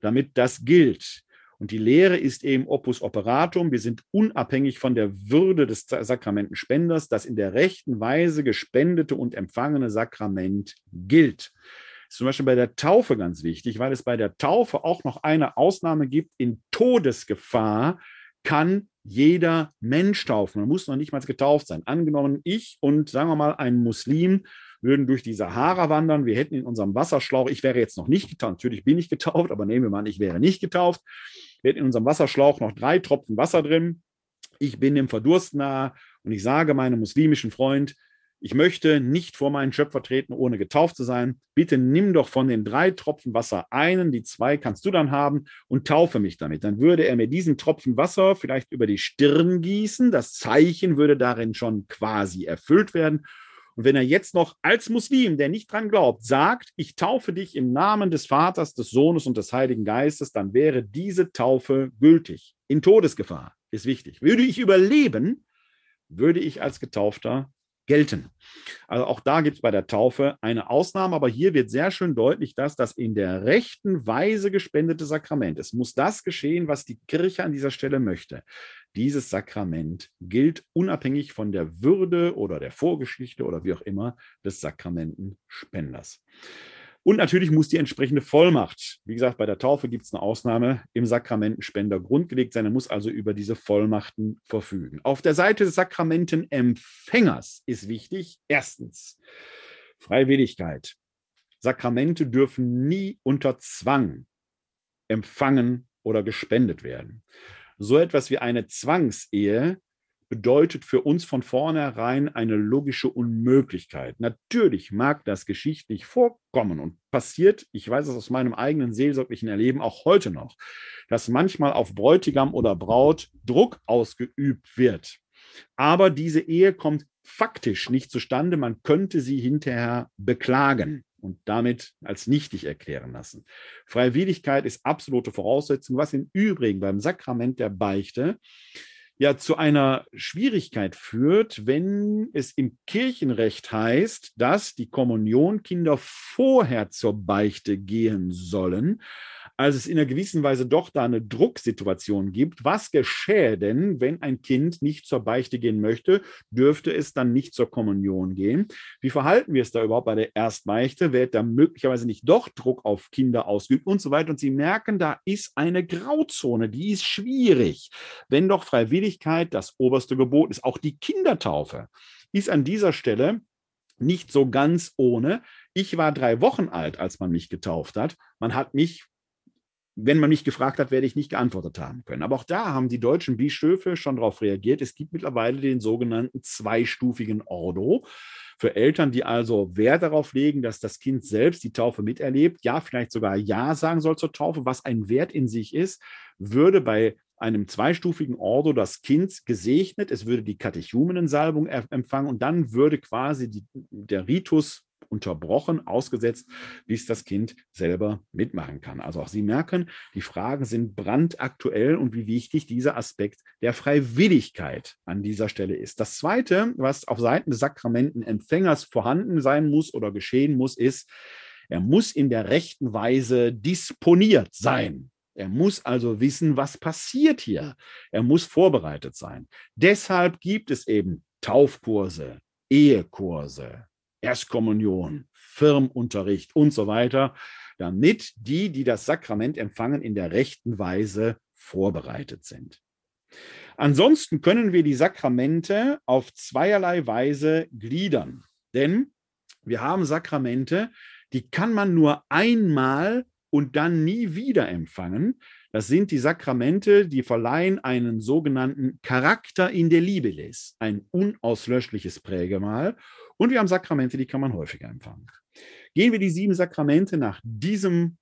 damit das gilt. Und die Lehre ist eben Opus Operatum. Wir sind unabhängig von der Würde des Sakramentenspenders. Das in der rechten Weise gespendete und empfangene Sakrament gilt. Das ist zum Beispiel bei der Taufe ganz wichtig, weil es bei der Taufe auch noch eine Ausnahme gibt. In Todesgefahr kann jeder Mensch taufen. Man muss noch nicht mal getauft sein. Angenommen, ich und, sagen wir mal, ein Muslim würden durch die Sahara wandern, wir hätten in unserem Wasserschlauch, ich wäre jetzt noch nicht getauft, natürlich bin ich getauft, aber nehmen wir mal an, ich wäre nicht getauft, wir hätten in unserem Wasserschlauch noch drei Tropfen Wasser drin, ich bin dem Verdurst nahe und ich sage meinem muslimischen Freund, ich möchte nicht vor meinen Schöpfer treten, ohne getauft zu sein, bitte nimm doch von den drei Tropfen Wasser einen, die zwei kannst du dann haben und taufe mich damit. Dann würde er mir diesen Tropfen Wasser vielleicht über die Stirn gießen, das Zeichen würde darin schon quasi erfüllt werden. Und wenn er jetzt noch als Muslim, der nicht dran glaubt, sagt, ich taufe dich im Namen des Vaters, des Sohnes und des Heiligen Geistes, dann wäre diese Taufe gültig. In Todesgefahr ist wichtig. Würde ich überleben, würde ich als Getaufter gelten. Also auch da gibt es bei der Taufe eine Ausnahme, aber hier wird sehr schön deutlich, dass das in der rechten Weise gespendete Sakrament ist. Es muss das geschehen, was die Kirche an dieser Stelle möchte. Dieses Sakrament gilt unabhängig von der Würde oder der Vorgeschichte oder wie auch immer des Sakramentenspenders. Und natürlich muss die entsprechende Vollmacht, wie gesagt, bei der Taufe gibt es eine Ausnahme, im Sakramentenspender grundgelegt sein. Er muss also über diese Vollmachten verfügen. Auf der Seite des Sakramentenempfängers ist wichtig, erstens, Freiwilligkeit. Sakramente dürfen nie unter Zwang empfangen oder gespendet werden. So etwas wie eine Zwangsehe bedeutet für uns von vornherein eine logische Unmöglichkeit. Natürlich mag das geschichtlich vorkommen und passiert, ich weiß es aus meinem eigenen seelsorglichen Erleben auch heute noch, dass manchmal auf Bräutigam oder Braut Druck ausgeübt wird. Aber diese Ehe kommt faktisch nicht zustande. Man könnte sie hinterher beklagen und damit als nichtig erklären lassen. Freiwilligkeit ist absolute Voraussetzung, was im Übrigen beim Sakrament der Beichte ja zu einer Schwierigkeit führt, wenn es im Kirchenrecht heißt, dass die Kommunionkinder vorher zur Beichte gehen sollen, als es in einer gewissen Weise doch da eine Drucksituation gibt. Was geschähe denn, wenn ein Kind nicht zur Beichte gehen möchte? Dürfte es dann nicht zur Kommunion gehen? Wie verhalten wir es da überhaupt bei der Erstbeichte? Wird da möglicherweise nicht doch Druck auf Kinder ausgeübt und so weiter? Und Sie merken, da ist eine Grauzone, die ist schwierig. Wenn doch Freiwilligkeit das oberste Gebot ist, auch die Kindertaufe ist an dieser Stelle nicht so ganz ohne. Ich war drei Wochen alt, als man mich getauft hat. Man hat mich Wenn man mich gefragt hat, werde ich nicht geantwortet haben können. Aber auch da haben die deutschen Bischöfe schon darauf reagiert. Es gibt mittlerweile den sogenannten zweistufigen Ordo. Für Eltern, die also Wert darauf legen, dass das Kind selbst die Taufe miterlebt, ja, vielleicht sogar Ja sagen soll zur Taufe, was ein Wert in sich ist, würde bei einem zweistufigen Ordo das Kind gesegnet, es würde die Katechumenensalbung empfangen und dann würde quasi die, der Ritus unterbrochen, ausgesetzt, bis das Kind selber mitmachen kann. Also auch Sie merken, die Fragen sind brandaktuell und wie wichtig dieser Aspekt der Freiwilligkeit an dieser Stelle ist. Das Zweite, was auf Seiten des Sakramentenempfängers vorhanden sein muss oder geschehen muss, ist, er muss in der rechten Weise disponiert sein. Er muss also wissen, was passiert hier. Er muss vorbereitet sein. Deshalb gibt es eben Taufkurse, Ehekurse, Erstkommunion, Firmunterricht und so weiter, damit die, die das Sakrament empfangen, in der rechten Weise vorbereitet sind. Ansonsten können wir die Sakramente auf zweierlei Weise gliedern, denn wir haben Sakramente, die kann man nur einmal und dann nie wieder empfangen. Das sind die Sakramente, die verleihen einen sogenannten Charakter indelibilis, ein unauslöschliches Prägemal. Und wir haben Sakramente, die kann man häufiger empfangen. Gehen wir die sieben Sakramente nach diesem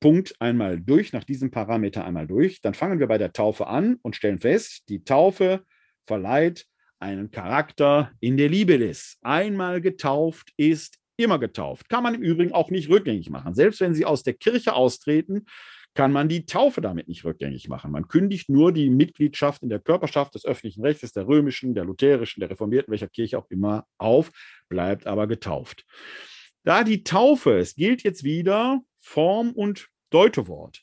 Punkt einmal durch, nach diesem Parameter einmal durch. Dann fangen wir bei der Taufe an und stellen fest, die Taufe verleiht einen Charakter indelibilis. Einmal getauft ist immer getauft. Kann man im Übrigen auch nicht rückgängig machen. Selbst wenn Sie aus der Kirche austreten, kann man die Taufe damit nicht rückgängig machen. Man kündigt nur die Mitgliedschaft in der Körperschaft des öffentlichen Rechts, der römischen, der lutherischen, der reformierten, welcher Kirche auch immer auf, bleibt aber getauft. Da die Taufe, es gilt jetzt wieder Form und Deutewort,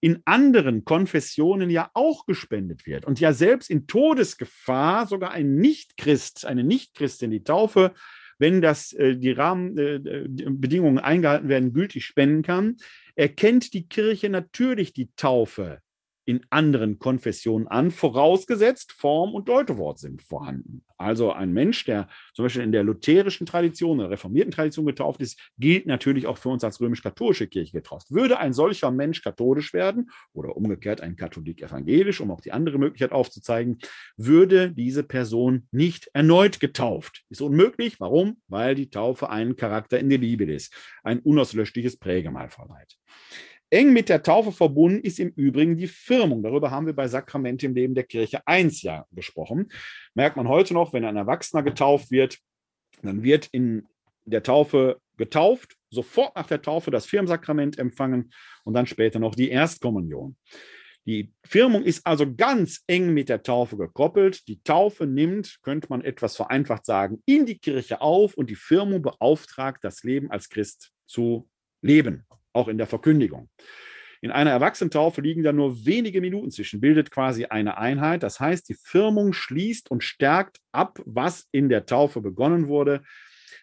in anderen Konfessionen ja auch gespendet wird und ja selbst in Todesgefahr sogar ein Nichtchrist, eine Nichtchristin die Taufe, wenn das, die Rahmenbedingungen eingehalten werden, gültig spenden kann, erkennt die Kirche natürlich die Taufe in anderen Konfessionen an, vorausgesetzt Form und Deutewort sind vorhanden. Also ein Mensch, der zum Beispiel in der lutherischen Tradition, der reformierten Tradition getauft ist, gilt natürlich auch für uns als römisch-katholische Kirche getauft. Würde ein solcher Mensch katholisch werden oder umgekehrt ein Katholik evangelisch, um auch die andere Möglichkeit aufzuzeigen, würde diese Person nicht erneut getauft. Ist unmöglich. Warum? Weil die Taufe einen Charakter indelibilis, ein unauslöschliches Prägemal verleiht. Eng mit der Taufe verbunden ist im Übrigen die Firmung. Darüber haben wir bei Sakramente im Leben der Kirche eins ja gesprochen. Merkt man heute noch, wenn ein Erwachsener getauft wird, dann wird in der Taufe getauft, sofort nach der Taufe das Firmsakrament empfangen und dann später noch die Erstkommunion. Die Firmung ist also ganz eng mit der Taufe gekoppelt. Die Taufe nimmt, könnte man etwas vereinfacht sagen, in die Kirche auf und die Firmung beauftragt, das Leben als Christ zu leben. Auch in der Verkündigung. In einer Erwachsenentaufe liegen da nur wenige Minuten zwischen, bildet quasi eine Einheit. Das heißt, die Firmung schließt und stärkt ab, was in der Taufe begonnen wurde.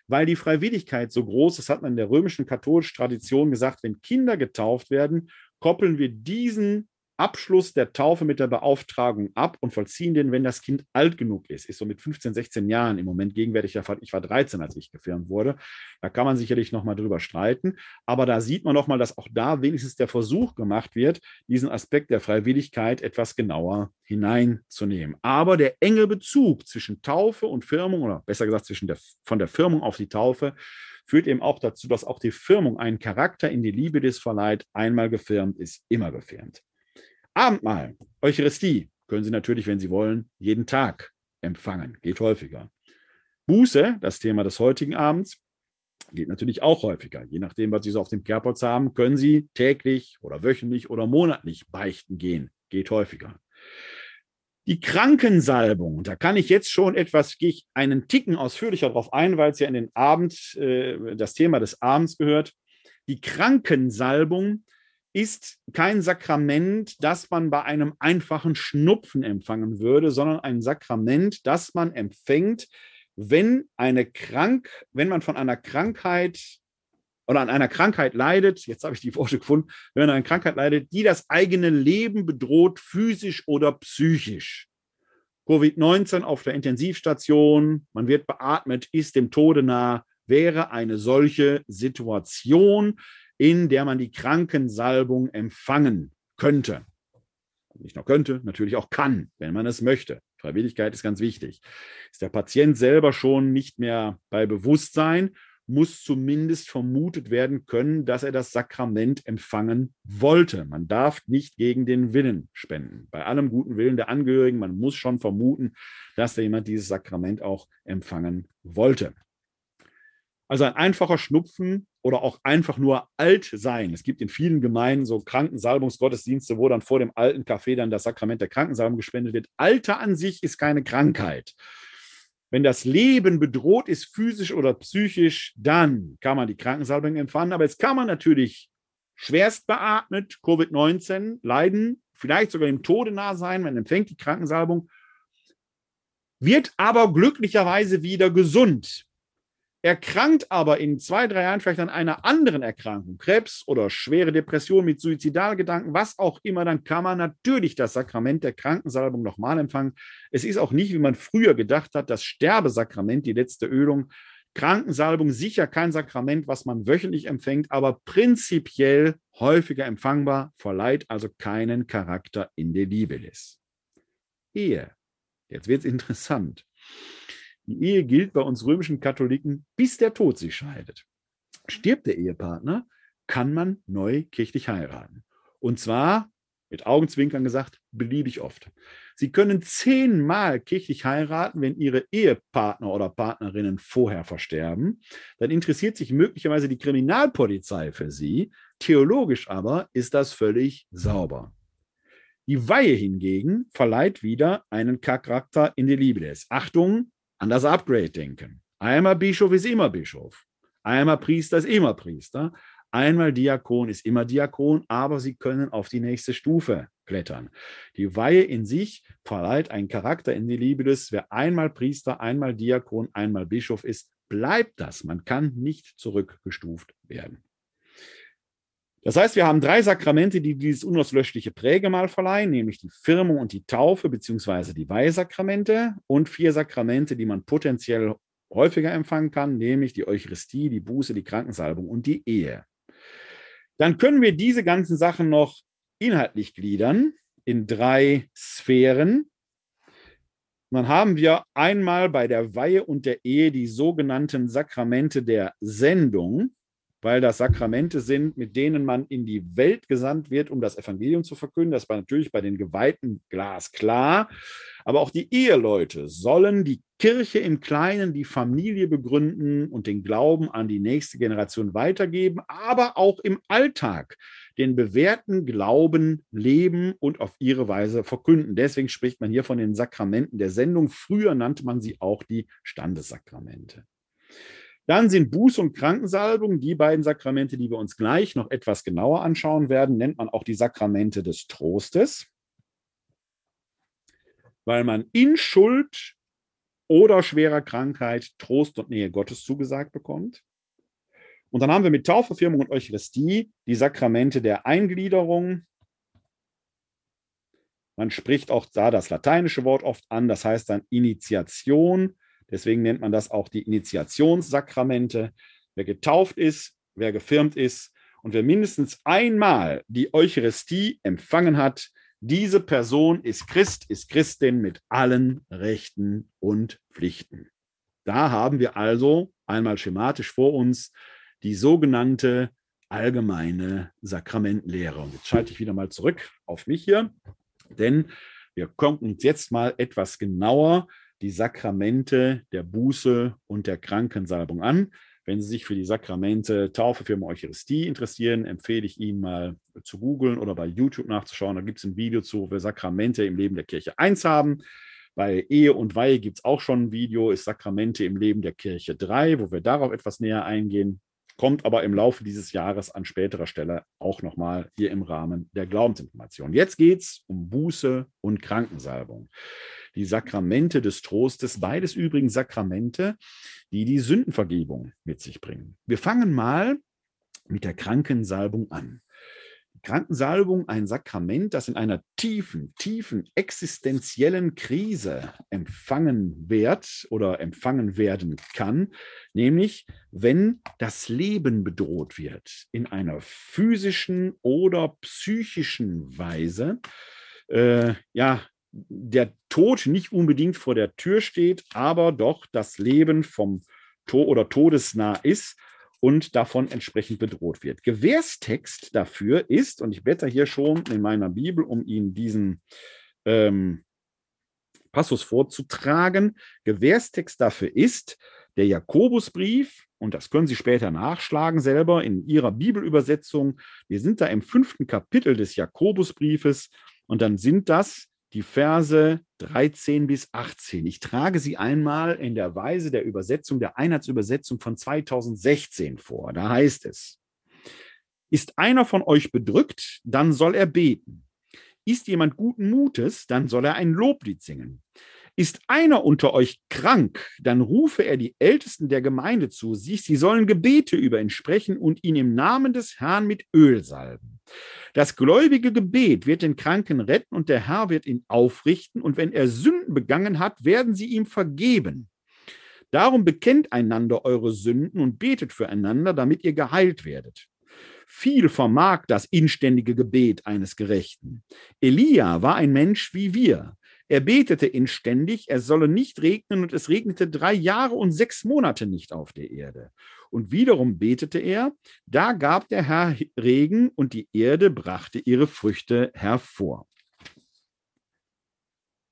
Weil die Freiwilligkeit so groß ist, hat man in der römischen katholischen Tradition gesagt, wenn Kinder getauft werden, koppeln wir diesen Abschluss der Taufe mit der Beauftragung ab und vollziehen den, wenn das Kind alt genug ist. Ist so mit fünfzehn, sechzehn Jahren im Moment gegenwärtig der Fall. Ich war dreizehn, als ich gefirmt wurde. Da kann man sicherlich nochmal drüber streiten. Aber da sieht man nochmal, dass auch da wenigstens der Versuch gemacht wird, diesen Aspekt der Freiwilligkeit etwas genauer hineinzunehmen. Aber der enge Bezug zwischen Taufe und Firmung, oder besser gesagt zwischen der, von der Firmung auf die Taufe, führt eben auch dazu, dass auch die Firmung einen Charakter in die Liebe des verleiht. Einmal gefirmt ist immer gefirmt. Abendmahl, Eucharistie, können Sie natürlich, wenn Sie wollen, jeden Tag empfangen. Geht häufiger. Buße, das Thema des heutigen Abends, geht natürlich auch häufiger. Je nachdem, was Sie so auf dem Kerbholz haben, können Sie täglich oder wöchentlich oder monatlich beichten gehen. Geht häufiger. Die Krankensalbung, da kann ich jetzt schon etwas, gehe ich einen Ticken ausführlicher drauf ein, weil es ja in den Abend, äh, das Thema des Abends gehört. Die Krankensalbung ist kein Sakrament, das man bei einem einfachen Schnupfen empfangen würde, sondern ein Sakrament, das man empfängt, wenn eine krank, wenn man von einer Krankheit oder an einer Krankheit leidet, jetzt habe ich die Worte gefunden, wenn man an einer Krankheit leidet, die das eigene Leben bedroht, physisch oder psychisch. Covid neunzehn auf der Intensivstation, man wird beatmet, ist dem Tode nah, wäre eine solche Situation, in der man die Krankensalbung empfangen könnte. Nicht nur könnte, natürlich auch kann, wenn man es möchte. Freiwilligkeit ist ganz wichtig. Ist der Patient selber schon nicht mehr bei Bewusstsein, muss zumindest vermutet werden können, dass er das Sakrament empfangen wollte. Man darf nicht gegen den Willen spenden. Bei allem guten Willen der Angehörigen, man muss schon vermuten, dass da jemand dieses Sakrament auch empfangen wollte. Also ein einfacher Schnupfen oder auch einfach nur alt sein. Es gibt in vielen Gemeinden so Krankensalbungsgottesdienste, wo dann vor dem alten Kaffee dann das Sakrament der Krankensalbung gespendet wird. Alter an sich ist keine Krankheit. Wenn das Leben bedroht ist, physisch oder psychisch, dann kann man die Krankensalbung empfangen. Aber jetzt kann man natürlich schwerst beatmet, Covid neunzehn leiden, vielleicht sogar dem Tode nah sein. Man empfängt die Krankensalbung, wird aber glücklicherweise wieder gesund. Erkrankt aber in zwei, drei Jahren vielleicht an einer anderen Erkrankung, Krebs oder schwere Depression mit Suizidalgedanken, was auch immer, dann kann man natürlich das Sakrament der Krankensalbung nochmal empfangen. Es ist auch nicht, wie man früher gedacht hat, das Sterbesakrament, die letzte Ölung. Krankensalbung sicher kein Sakrament, was man wöchentlich empfängt, aber prinzipiell häufiger empfangbar, verleiht also keinen Charakter in der Libilis. Ehe. Jetzt wird es interessant. Die Ehe gilt bei uns römischen Katholiken, bis der Tod sie scheidet. Stirbt der Ehepartner, kann man neu kirchlich heiraten. Und zwar, mit Augenzwinkern gesagt, beliebig oft. Sie können zehnmal kirchlich heiraten, wenn Ihre Ehepartner oder Partnerinnen vorher versterben. Dann interessiert sich möglicherweise die Kriminalpolizei für Sie. Theologisch aber ist das völlig sauber. Die Weihe hingegen verleiht wieder einen Charakter in die Libilis. Achtung! An das Upgrade denken. Einmal Bischof ist immer Bischof. Einmal Priester ist immer Priester. Einmal Diakon ist immer Diakon, aber sie können auf die nächste Stufe klettern. Die Weihe in sich verleiht einen Charakter in die Libilis. Wer einmal Priester, einmal Diakon, einmal Bischof ist, bleibt das. Man kann nicht zurückgestuft werden. Das heißt, wir haben drei Sakramente, die dieses unauslöschliche Prägemal verleihen, nämlich die Firmung und die Taufe beziehungsweise die Weihsakramente und vier Sakramente, die man potenziell häufiger empfangen kann, nämlich die Eucharistie, die Buße, die Krankensalbung und die Ehe. Dann können wir diese ganzen Sachen noch inhaltlich gliedern in drei Sphären. Dann haben wir einmal bei der Weihe und der Ehe die sogenannten Sakramente der Sendung, weil das Sakramente sind, mit denen man in die Welt gesandt wird, um das Evangelium zu verkünden. Das war natürlich bei den Geweihten glasklar. Aber auch die Eheleute sollen die Kirche im Kleinen, die Familie begründen und den Glauben an die nächste Generation weitergeben, aber auch im Alltag den bewährten Glauben leben und auf ihre Weise verkünden. Deswegen spricht man hier von den Sakramenten der Sendung. Früher nannte man sie auch die Standessakramente. Dann sind Buße und Krankensalbung, die beiden Sakramente, die wir uns gleich noch etwas genauer anschauen werden, nennt man auch die Sakramente des Trostes, weil man in Schuld oder schwerer Krankheit Trost und Nähe Gottes zugesagt bekommt. Und dann haben wir mit Taufe, Firmung und Eucharistie die Sakramente der Eingliederung. Man spricht auch da das lateinische Wort oft an, das heißt dann Initiation. Deswegen nennt man das auch die Initiationssakramente. Wer getauft ist, wer gefirmt ist und wer mindestens einmal die Eucharistie empfangen hat, diese Person ist Christ, ist Christin mit allen Rechten und Pflichten. Da haben wir also einmal schematisch vor uns die sogenannte allgemeine Sakramentenlehre. Und jetzt schalte ich wieder mal zurück auf mich hier, denn wir gucken uns jetzt mal etwas genauer die Sakramente der Buße und der Krankensalbung an. Wenn Sie sich für die Sakramente Taufe, Firmung, Eucharistie interessieren, empfehle ich Ihnen mal zu googeln oder bei YouTube nachzuschauen. Da gibt es ein Video zu, wo wir Sakramente im Leben der Kirche eins haben. Bei Ehe und Weihe gibt es auch schon ein Video, ist Sakramente im Leben der Kirche drei, wo wir darauf etwas näher eingehen. Kommt aber im Laufe dieses Jahres an späterer Stelle auch nochmal hier im Rahmen der Glaubensinformation. Jetzt geht es um Buße und Krankensalbung. Die Sakramente des Trostes, beides übrigens Sakramente, die die Sündenvergebung mit sich bringen. Wir fangen mal mit der Krankensalbung an. Krankensalbung, ein Sakrament, das in einer tiefen, tiefen existenziellen Krise empfangen wird oder empfangen werden kann, nämlich wenn das Leben bedroht wird, in einer physischen oder psychischen Weise, äh, ja, der Tod nicht unbedingt vor der Tür steht, aber doch das Leben vom Tod oder todesnah ist und davon entsprechend bedroht wird. Gewährstext dafür ist, und ich blätter hier schon in meiner Bibel, um Ihnen diesen ähm, Passus vorzutragen, Gewährstext dafür ist der Jakobusbrief, und das können Sie später nachschlagen selber in Ihrer Bibelübersetzung. Wir sind da im fünften Kapitel des Jakobusbriefes und dann sind das die Verse dreizehn bis achtzehn. Ich trage sie einmal in der Weise der Übersetzung, der Einheitsübersetzung von zweitausendsechzehn vor. Da heißt es: Ist einer von euch bedrückt, dann soll er beten. Ist jemand guten Mutes, dann soll er ein Loblied singen. Ist einer unter euch krank, dann rufe er die Ältesten der Gemeinde zu sich. Sie sollen Gebete über ihn sprechen und ihn im Namen des Herrn mit Öl salben. Das gläubige Gebet wird den Kranken retten und der Herr wird ihn aufrichten. Und wenn er Sünden begangen hat, werden sie ihm vergeben. Darum bekennt einander eure Sünden und betet füreinander, damit ihr geheilt werdet. Viel vermag das inständige Gebet eines Gerechten. Elia war ein Mensch wie wir. Er betete inständig, es solle nicht regnen, und es regnete drei Jahre und sechs Monate nicht auf der Erde. Und wiederum betete er, da gab der Herr Regen, und die Erde brachte ihre Früchte hervor.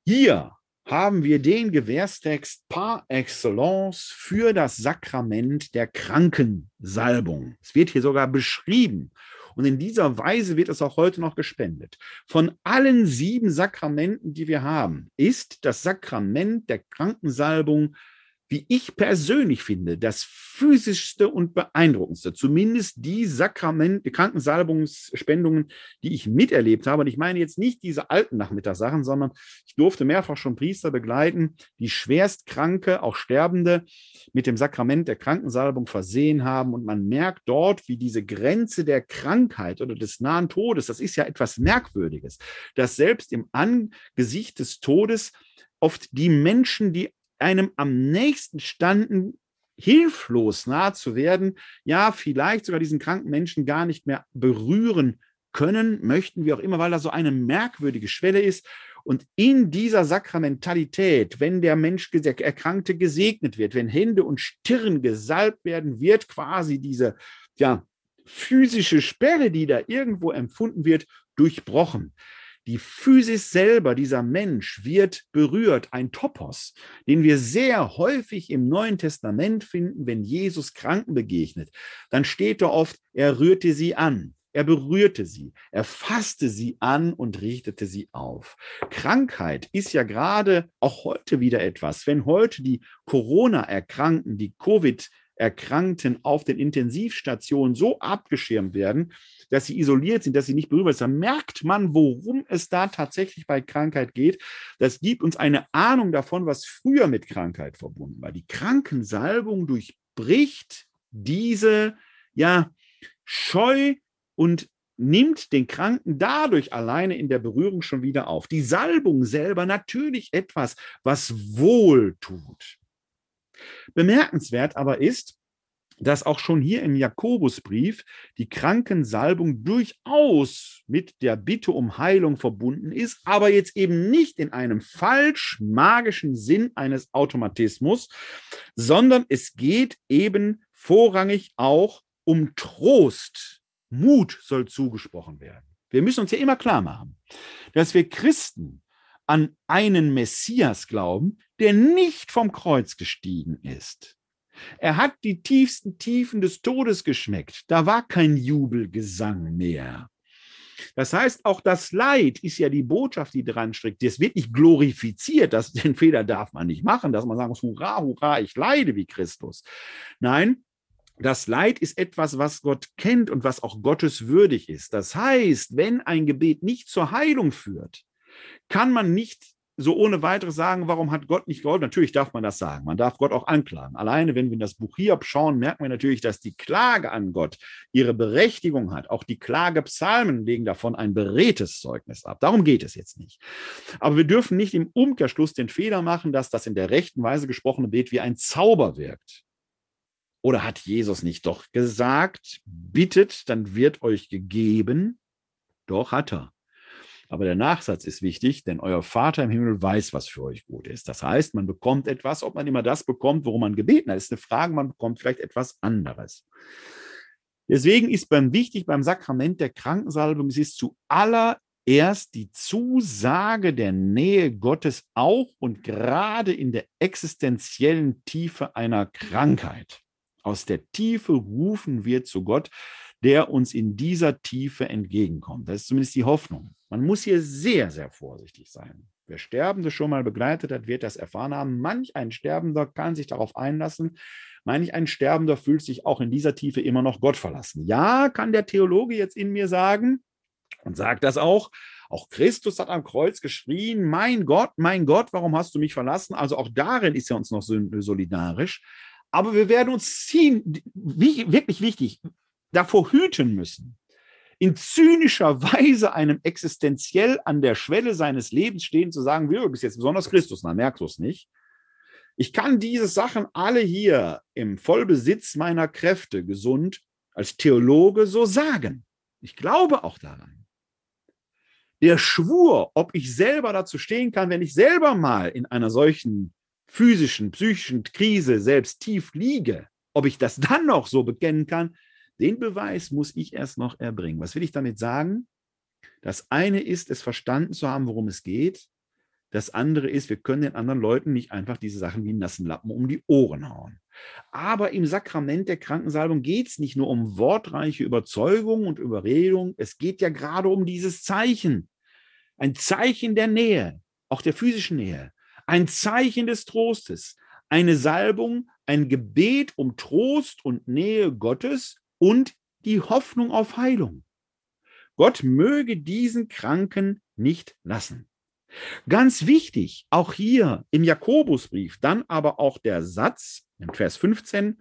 Hier haben wir den Gewährstext par excellence für das Sakrament der Krankensalbung. Es wird hier sogar beschrieben. Und in dieser Weise wird es auch heute noch gespendet. Von allen sieben Sakramenten, die wir haben, ist das Sakrament der Krankensalbung, wie ich persönlich finde, das physischste und beeindruckendste. Zumindest die Sakrament, die Krankensalbungsspendungen, die ich miterlebt habe. Und ich meine jetzt nicht diese alten Nachmittagssachen, sondern ich durfte mehrfach schon Priester begleiten, die schwerstkranke, auch Sterbende, mit dem Sakrament der Krankensalbung versehen haben. Und man merkt dort, wie diese Grenze der Krankheit oder des nahen Todes, das ist ja etwas Merkwürdiges, dass selbst im Angesicht des Todes oft die Menschen, die einem am nächsten standen, hilflos nahe zu werden, ja, vielleicht sogar diesen kranken Menschen gar nicht mehr berühren können, möchten, wie auch immer, weil da so eine merkwürdige Schwelle ist. Und in dieser Sakramentalität, wenn der Mensch, der Erkrankte, gesegnet wird, wenn Hände und Stirn gesalbt werden, wird quasi diese, ja, physische Sperre, die da irgendwo empfunden wird, durchbrochen. Die Physis selber, dieser Mensch, wird berührt. Ein Topos, den wir sehr häufig im Neuen Testament finden, wenn Jesus Kranken begegnet. Dann steht da oft, er rührte sie an, er berührte sie, er fasste sie an und richtete sie auf. Krankheit ist ja gerade auch heute wieder etwas. Wenn heute die Corona-Erkrankten, die Covid neunzehn Erkrankten auf den Intensivstationen so abgeschirmt werden, dass sie isoliert sind, dass sie nicht berührt sind. Da merkt man, worum es da tatsächlich bei Krankheit geht. Das gibt uns eine Ahnung davon, was früher mit Krankheit verbunden war. Die Krankensalbung durchbricht diese ja, Scheu und nimmt den Kranken dadurch alleine in der Berührung schon wieder auf. Die Salbung selber natürlich etwas, was wohl tut. Bemerkenswert aber ist, dass auch schon hier im Jakobusbrief die Krankensalbung durchaus mit der Bitte um Heilung verbunden ist, aber jetzt eben nicht in einem falsch-magischen Sinn eines Automatismus, sondern es geht eben vorrangig auch um Trost. Mut soll zugesprochen werden. Wir müssen uns ja immer klar machen, dass wir Christen an einen Messias glauben, der nicht vom Kreuz gestiegen ist. Er hat die tiefsten Tiefen des Todes geschmeckt. Da war kein Jubelgesang mehr. Das heißt, auch das Leid ist ja die Botschaft, die dran steckt. Das wird nicht glorifiziert. Das, den Fehler darf man nicht machen, dass man sagen muss, hurra, hurra, ich leide wie Christus. Nein, das Leid ist etwas, was Gott kennt und was auch gotteswürdig ist. Das heißt, wenn ein Gebet nicht zur Heilung führt, kann man nicht so ohne weiteres sagen, warum hat Gott nicht geholfen? Natürlich darf man das sagen. Man darf Gott auch anklagen. Alleine, wenn wir in das Buch Hiob schauen, merken wir natürlich, dass die Klage an Gott ihre Berechtigung hat. Auch die Klagepsalmen legen davon ein beredtes Zeugnis ab. Darum geht es jetzt nicht. Aber wir dürfen nicht im Umkehrschluss den Fehler machen, dass das in der rechten Weise gesprochene Gebet wie ein Zauber wirkt. Oder hat Jesus nicht doch gesagt, bittet, dann wird euch gegeben? Doch, hat er. Aber der Nachsatz ist wichtig, denn euer Vater im Himmel weiß, was für euch gut ist. Das heißt, man bekommt etwas, ob man immer das bekommt, worum man gebeten hat. Das ist eine Frage, man bekommt vielleicht etwas anderes. Deswegen ist beim wichtig beim Sakrament der Krankensalbung, es ist zuallererst die Zusage der Nähe Gottes auch und gerade in der existenziellen Tiefe einer Krankheit. Aus der Tiefe rufen wir zu Gott, der uns in dieser Tiefe entgegenkommt. Das ist zumindest die Hoffnung. Man muss hier sehr, sehr vorsichtig sein. Wer Sterbende schon mal begleitet hat, wird das erfahren haben. Manch ein Sterbender kann sich darauf einlassen. Manch ein Sterbender fühlt sich auch in dieser Tiefe immer noch Gott verlassen. Ja, kann der Theologe jetzt in mir sagen und sagt das auch. Auch Christus hat am Kreuz geschrien, mein Gott, mein Gott, warum hast du mich verlassen? Also auch darin ist er uns noch solidarisch. Aber wir werden uns ziehen, wirklich wichtig, davor hüten müssen, in zynischer Weise einem existenziell an der Schwelle seines Lebens stehen, zu sagen, wir bist jetzt besonders Christus, na, merkst du es nicht. Ich kann diese Sachen alle hier im Vollbesitz meiner Kräfte gesund als Theologe so sagen. Ich glaube auch daran. Der Schwur, ob ich selber dazu stehen kann, wenn ich selber mal in einer solchen physischen, psychischen Krise selbst tief liege, ob ich das dann noch so bekennen kann, den Beweis muss ich erst noch erbringen. Was will ich damit sagen? Das eine ist, es verstanden zu haben, worum es geht. Das andere ist, wir können den anderen Leuten nicht einfach diese Sachen wie einen nassen Lappen um die Ohren hauen. Aber im Sakrament der Krankensalbung geht es nicht nur um wortreiche Überzeugung und Überredung. Es geht ja gerade um dieses Zeichen. Ein Zeichen der Nähe, auch der physischen Nähe. Ein Zeichen des Trostes, eine Salbung, ein Gebet um Trost und Nähe Gottes und die Hoffnung auf Heilung. Gott möge diesen Kranken nicht lassen. Ganz wichtig, auch hier im Jakobusbrief, dann aber auch der Satz in Vers fünfzehn,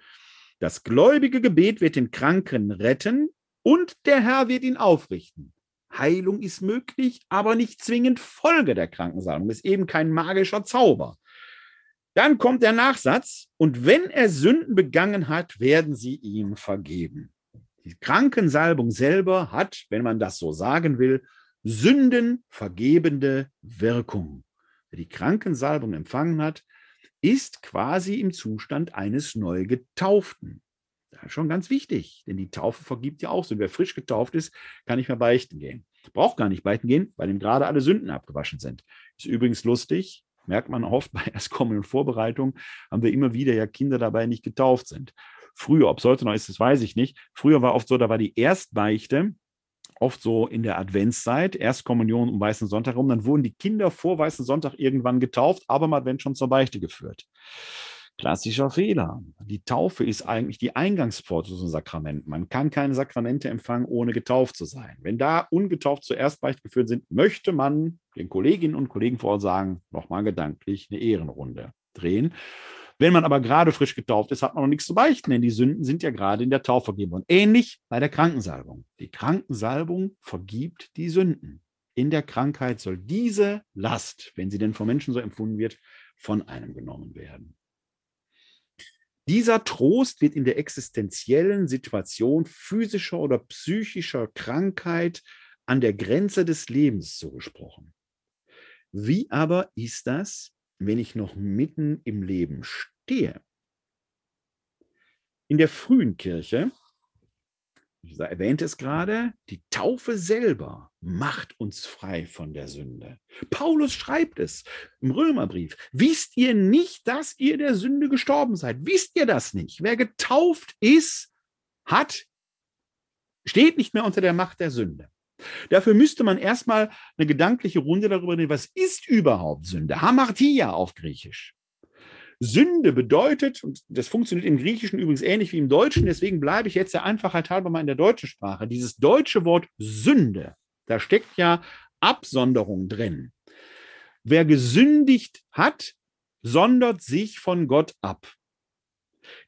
das gläubige Gebet wird den Kranken retten und der Herr wird ihn aufrichten. Heilung ist möglich, aber nicht zwingend Folge der Krankensalbung. Das ist eben kein magischer Zauber. Dann kommt der Nachsatz, und wenn er Sünden begangen hat, werden sie ihm vergeben. Die Krankensalbung selber hat, wenn man das so sagen will, sündenvergebende Wirkung. Wer die Krankensalbung empfangen hat, ist quasi im Zustand eines Neugetauften. Das ist schon ganz wichtig, denn die Taufe vergibt ja auch Sünden. Wer frisch getauft ist, kann nicht mehr beichten gehen. Braucht gar nicht beichten gehen, weil ihm gerade alle Sünden abgewaschen sind. Ist übrigens lustig, merkt man oft bei erstkommenden Vorbereitungen, haben wir immer wieder ja Kinder dabei, nicht getauft sind. Früher, ob es heute noch ist, das weiß ich nicht. Früher war oft so, da war die Erstbeichte, oft so in der Adventszeit, Erstkommunion um Weißen Sonntag rum, dann wurden die Kinder vor Weißen Sonntag irgendwann getauft, aber mal wenn schon zur Beichte geführt. Klassischer Fehler. Die Taufe ist eigentlich die Eingangspforte zum Sakrament. Man kann keine Sakramente empfangen, ohne getauft zu sein. Wenn da ungetauft zuerst beichtgeführt sind, möchte man den Kolleginnen und Kollegen vor Ort sagen, nochmal gedanklich eine Ehrenrunde drehen. Wenn man aber gerade frisch getauft ist, hat man noch nichts zu beichten, denn die Sünden sind ja gerade in der Taufe vergeben worden. Ähnlich bei der Krankensalbung. Die Krankensalbung vergibt die Sünden. In der Krankheit soll diese Last, wenn sie denn vom Menschen so empfunden wird, von einem genommen werden. Dieser Trost wird in der existenziellen Situation physischer oder psychischer Krankheit an der Grenze des Lebens zugesprochen. Wie aber ist das, wenn ich noch mitten im Leben stehe? In der frühen Kirche, ich erwähnte es gerade, die Taufe selber macht uns frei von der Sünde. Paulus schreibt es im Römerbrief. Wisst ihr nicht, dass ihr der Sünde gestorben seid? Wisst ihr das nicht? Wer getauft ist, hat, steht nicht mehr unter der Macht der Sünde. Dafür müsste man erstmal eine gedankliche Runde darüber nehmen, was ist überhaupt Sünde? Hamartia auf Griechisch. Sünde bedeutet, und das funktioniert im Griechischen übrigens ähnlich wie im Deutschen, deswegen bleibe ich jetzt der Einfachheit halber mal in der deutschen Sprache. Dieses deutsche Wort Sünde, da steckt ja Absonderung drin. Wer gesündigt hat, sondert sich von Gott ab.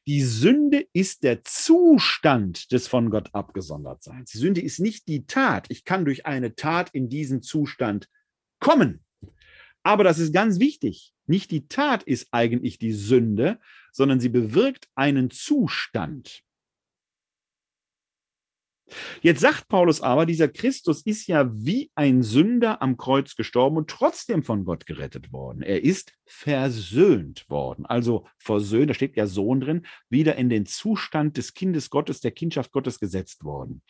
Die Sünde ist der Zustand des von Gott abgesondertseins. Die Sünde ist nicht die Tat. Ich kann durch eine Tat in diesen Zustand kommen. Aber das ist ganz wichtig. Nicht die Tat ist eigentlich die Sünde, sondern sie bewirkt einen Zustand. Jetzt sagt Paulus aber, dieser Christus ist ja wie ein Sünder am Kreuz gestorben und trotzdem von Gott gerettet worden. Er ist versöhnt worden. Also versöhnt, da steht ja Sohn drin, wieder in den Zustand des Kindes Gottes, der Kindschaft Gottes gesetzt worden.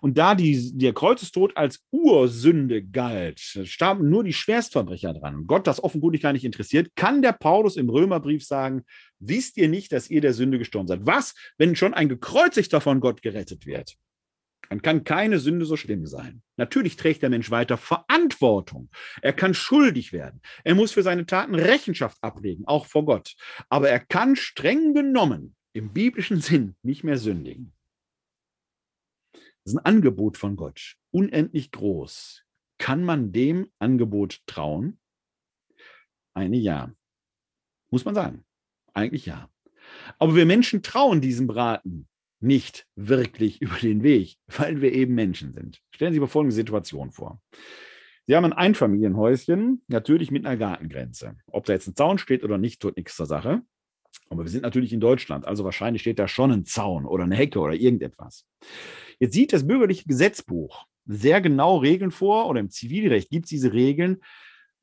Und da die, der Kreuzestod als Ursünde galt, starben nur die Schwerstverbrecher dran. Und Gott das offenkundig gar nicht interessiert, kann der Paulus im Römerbrief sagen, wisst ihr nicht, dass ihr der Sünde gestorben seid? Was, wenn schon ein Gekreuzigter von Gott gerettet wird? Dann kann keine Sünde so schlimm sein. Natürlich trägt der Mensch weiter Verantwortung. Er kann schuldig werden. Er muss für seine Taten Rechenschaft ablegen, auch vor Gott. Aber er kann streng genommen, im biblischen Sinn, nicht mehr sündigen. Das ist ein Angebot von Gott, unendlich groß. Kann man dem Angebot trauen? Eine ja. Muss man sagen. Eigentlich ja. Aber wir Menschen trauen diesem Braten nicht wirklich über den Weg, weil wir eben Menschen sind. Stellen Sie sich mal folgende Situation vor. Sie haben ein Einfamilienhäuschen, natürlich mit einer Gartengrenze. Ob da jetzt ein Zaun steht oder nicht, tut nichts zur Sache. Aber wir sind natürlich in Deutschland, also wahrscheinlich steht da schon ein Zaun oder eine Hecke oder irgendetwas. Jetzt sieht das bürgerliche Gesetzbuch sehr genau Regeln vor, oder im Zivilrecht gibt es diese Regeln,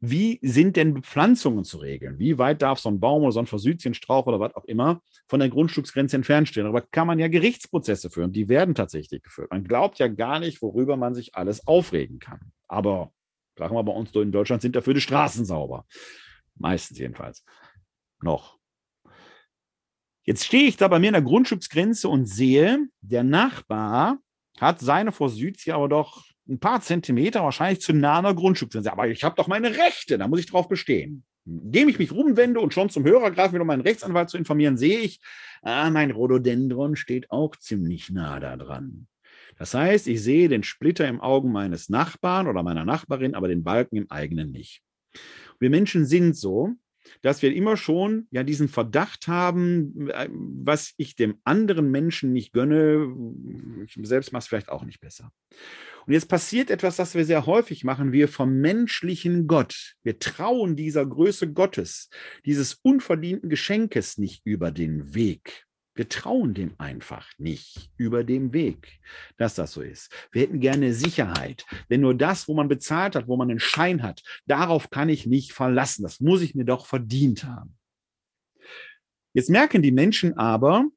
wie sind denn Bepflanzungen zu regeln? Wie weit darf so ein Baum oder so ein Forsythienstrauch oder was auch immer von der Grundstücksgrenze entfernt stehen? Darüber kann man ja Gerichtsprozesse führen. Die werden tatsächlich geführt. Man glaubt ja gar nicht, worüber man sich alles aufregen kann. Aber, sagen wir mal, bei uns in Deutschland sind dafür die Straßen sauber. Meistens jedenfalls. Noch. Jetzt stehe ich da bei mir in der Grundstücksgrenze und sehe, der Nachbar hat seine Forsythie aber doch ein paar Zentimeter wahrscheinlich zu nah an der Grundstücksgrenze. Aber ich habe doch meine Rechte, da muss ich drauf bestehen. Indem ich mich rumwende und schon zum Hörer greife, um meinen Rechtsanwalt zu informieren, sehe ich, ah, mein Rhododendron steht auch ziemlich nah da dran. Das heißt, ich sehe den Splitter im Augen meines Nachbarn oder meiner Nachbarin, aber den Balken im eigenen nicht. Wir Menschen sind so, dass wir immer schon ja diesen Verdacht haben, was ich dem anderen Menschen nicht gönne, ich selbst mache es vielleicht auch nicht besser. Und jetzt passiert etwas, das wir sehr häufig machen. Wir vermenschlichen Gott. Wir trauen dieser Größe Gottes, dieses unverdienten Geschenkes nicht über den Weg. Wir trauen dem einfach nicht über den Weg, dass das so ist. Wir hätten gerne Sicherheit, denn nur das, wo man bezahlt hat, wo man einen Schein hat, darauf kann ich mich verlassen. Das muss ich mir doch verdient haben. Jetzt merken die Menschen aber,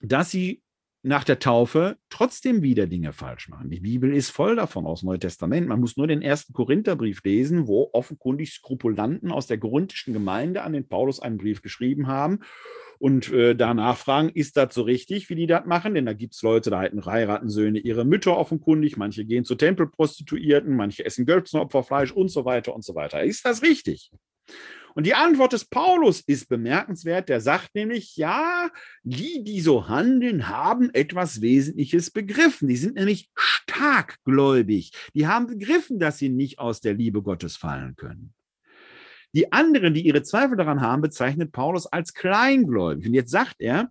dass sie nach der Taufe trotzdem wieder Dinge falsch machen. Die Bibel ist voll davon aus dem Neuen Testament. Man muss nur den ersten Korintherbrief lesen, wo offenkundig Skrupulanten aus der korinthischen Gemeinde an den Paulus einen Brief geschrieben haben und äh, danach fragen, ist das so richtig, wie die das machen? Denn da gibt es Leute, da halten Heiratensöhne ihre Mütter offenkundig, manche gehen zu Tempelprostituierten, manche essen Götzenopferfleisch und so weiter und so weiter. Ist das richtig? Und die Antwort des Paulus ist bemerkenswert. Der sagt nämlich, ja, die, die so handeln, haben etwas Wesentliches begriffen. Die sind nämlich starkgläubig. Die haben begriffen, dass sie nicht aus der Liebe Gottes fallen können. Die anderen, die ihre Zweifel daran haben, bezeichnet Paulus als kleingläubig. Und jetzt sagt er,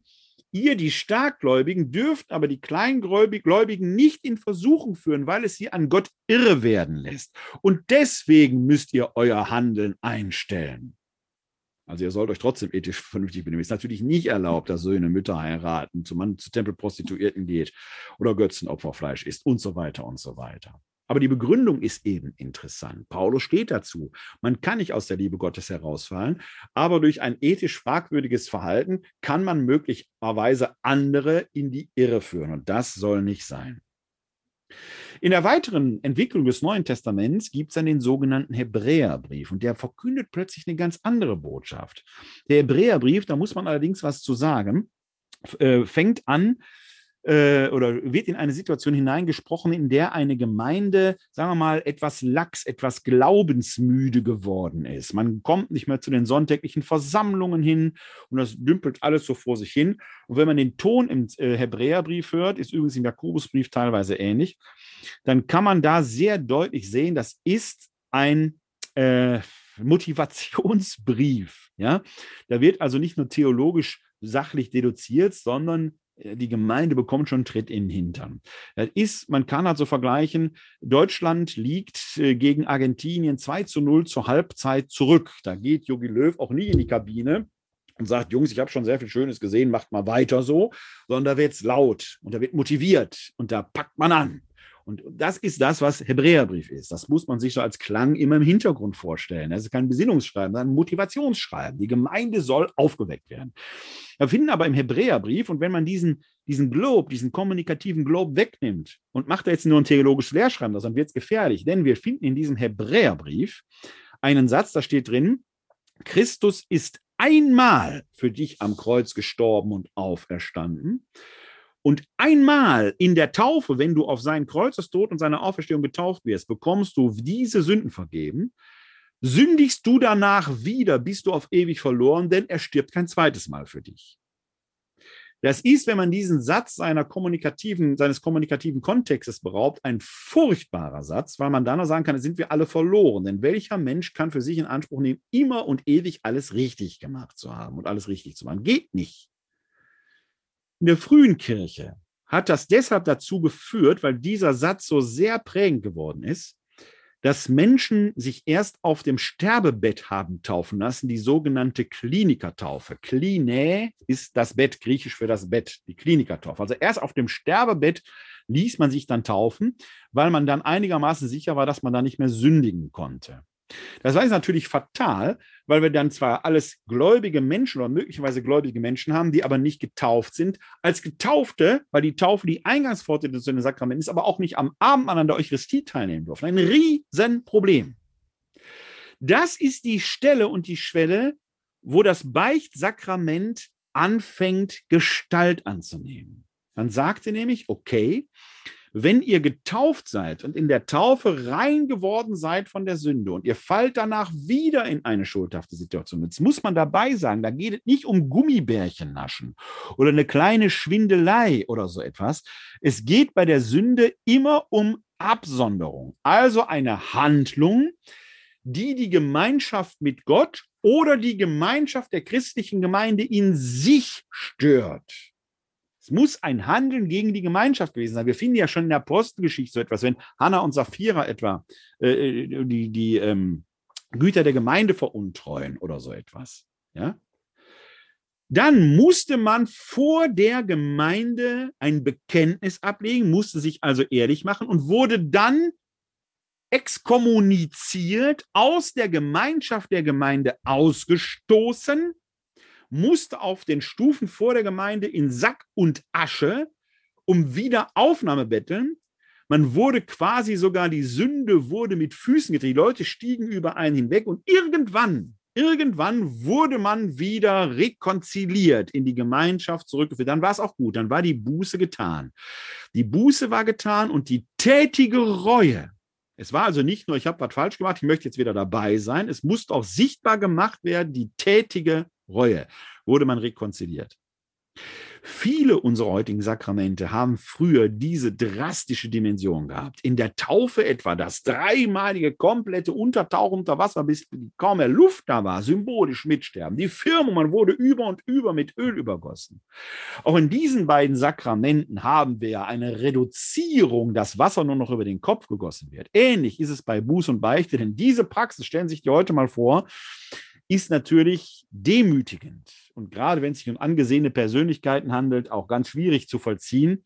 ihr, die Starkgläubigen, dürft aber die Kleingläubigen nicht in Versuchung führen, weil es sie an Gott irre werden lässt. Und deswegen müsst ihr euer Handeln einstellen. Also ihr sollt euch trotzdem ethisch vernünftig benehmen. Es ist natürlich nicht erlaubt, dass Söhne Mütter heiraten, zu Mann, zu Tempelprostituierten geht oder Götzenopferfleisch isst und so weiter und so weiter. Aber die Begründung ist eben interessant. Paulus steht dazu. Man kann nicht aus der Liebe Gottes herausfallen, aber durch ein ethisch fragwürdiges Verhalten kann man möglicherweise andere in die Irre führen. Und das soll nicht sein. In der weiteren Entwicklung des Neuen Testaments gibt es dann den sogenannten Hebräerbrief. Und der verkündet plötzlich eine ganz andere Botschaft. Der Hebräerbrief, da muss man allerdings was zu sagen, fängt an, oder wird in eine Situation hineingesprochen, in der eine Gemeinde, sagen wir mal, etwas lax, etwas glaubensmüde geworden ist. Man kommt nicht mehr zu den sonntäglichen Versammlungen hin und das dümpelt alles so vor sich hin. Und wenn man den Ton im Hebräerbrief hört, ist übrigens im Jakobusbrief teilweise ähnlich, dann kann man da sehr deutlich sehen, das ist ein äh, Motivationsbrief. Ja? Da wird also nicht nur theologisch sachlich deduziert, sondern die Gemeinde bekommt schon einen Tritt in den Hintern. Das ist, man kann halt so vergleichen, Deutschland liegt gegen Argentinien zwei zu null zur Halbzeit zurück. Da geht Jogi Löw auch nie in die Kabine und sagt, Jungs, ich habe schon sehr viel Schönes gesehen, macht mal weiter so. Sondern da wird es laut und da wird motiviert und da packt man an. Und das ist das, was Hebräerbrief ist. Das muss man sich so als Klang immer im Hintergrund vorstellen. Das ist kein Besinnungsschreiben, sondern ein Motivationsschreiben. Die Gemeinde soll aufgeweckt werden. Wir finden aber im Hebräerbrief, und wenn man diesen, diesen Globe, diesen kommunikativen Globe wegnimmt und macht da jetzt nur ein theologisches Lehrschreiben, dann wird es gefährlich. Denn wir finden in diesem Hebräerbrief einen Satz, da steht drin, Christus ist einmal für dich am Kreuz gestorben und auferstanden. Und einmal in der Taufe, wenn du auf seinen Kreuzestod und seine Auferstehung getauft wirst, bekommst du diese Sünden vergeben. Sündigst du danach wieder, bist du auf ewig verloren, denn er stirbt kein zweites Mal für dich. Das ist, wenn man diesen Satz seiner kommunikativen, seines kommunikativen Kontextes beraubt, ein furchtbarer Satz, weil man dann noch sagen kann, sind wir alle verloren. Denn welcher Mensch kann für sich in Anspruch nehmen, immer und ewig alles richtig gemacht zu haben und alles richtig zu machen? Geht nicht. In der frühen Kirche hat das deshalb dazu geführt, weil dieser Satz so sehr prägend geworden ist, dass Menschen sich erst auf dem Sterbebett haben taufen lassen, die sogenannte Klinikertaufe. Kline ist das Bett, griechisch für das Bett, die Klinikertaufe. Also erst auf dem Sterbebett ließ man sich dann taufen, weil man dann einigermaßen sicher war, dass man da nicht mehr sündigen konnte. Das war jetzt natürlich fatal, weil wir dann zwar alles gläubige Menschen oder möglicherweise gläubige Menschen haben, die aber nicht getauft sind, als Getaufte, weil die Taufe die Eingangsforte des Sakramenten ist, aber auch nicht am Abendmahl an der Eucharistie teilnehmen durften. Ein Riesenproblem. Das ist die Stelle und die Schwelle, wo das Beichtsakrament anfängt, Gestalt anzunehmen. Dann sagte nämlich, okay, wenn ihr getauft seid und in der Taufe rein geworden seid von der Sünde und ihr fallt danach wieder in eine schuldhafte Situation, jetzt muss man dabei sagen, da geht es nicht um Gummibärchen naschen oder eine kleine Schwindelei oder so etwas. Es geht bei der Sünde immer um Absonderung, also eine Handlung, die die Gemeinschaft mit Gott oder die Gemeinschaft der christlichen Gemeinde in sich stört. Es muss ein Handeln gegen die Gemeinschaft gewesen sein. Wir finden ja schon in der Apostelgeschichte so etwas, wenn Hannah und Saphira etwa äh, die, die ähm, Güter der Gemeinde veruntreuen oder so etwas. Ja? Dann musste man vor der Gemeinde ein Bekenntnis ablegen, musste sich also ehrlich machen und wurde dann exkommuniziert, aus der Gemeinschaft der Gemeinde ausgestoßen, musste auf den Stufen vor der Gemeinde in Sack und Asche um Wiederaufnahme betteln. Man wurde quasi sogar, die Sünde wurde mit Füßen getreten. Die Leute stiegen über einen hinweg und irgendwann, irgendwann wurde man wieder rekonziliert, in die Gemeinschaft zurückgeführt. Dann war es auch gut, dann war die Buße getan. Die Buße war getan und die tätige Reue Es war also nicht nur, ich habe was falsch gemacht, ich möchte jetzt wieder dabei sein. Es musste auch sichtbar gemacht werden, die tätige Reue. Wurde man rekonziliert. Viele unserer heutigen Sakramente haben früher diese drastische Dimension gehabt. In der Taufe etwa das dreimalige komplette Untertauchen unter Wasser, bis kaum mehr Luft da war, symbolisch mitsterben. Die Firmung, man wurde über und über mit Öl übergossen. Auch in diesen beiden Sakramenten haben wir ja eine Reduzierung, dass Wasser nur noch über den Kopf gegossen wird. Ähnlich ist es bei Buß und Beichte, denn diese Praxis, stellen Sie sich die heute mal vor, ist natürlich demütigend und gerade wenn es sich um angesehene Persönlichkeiten handelt, auch ganz schwierig zu vollziehen.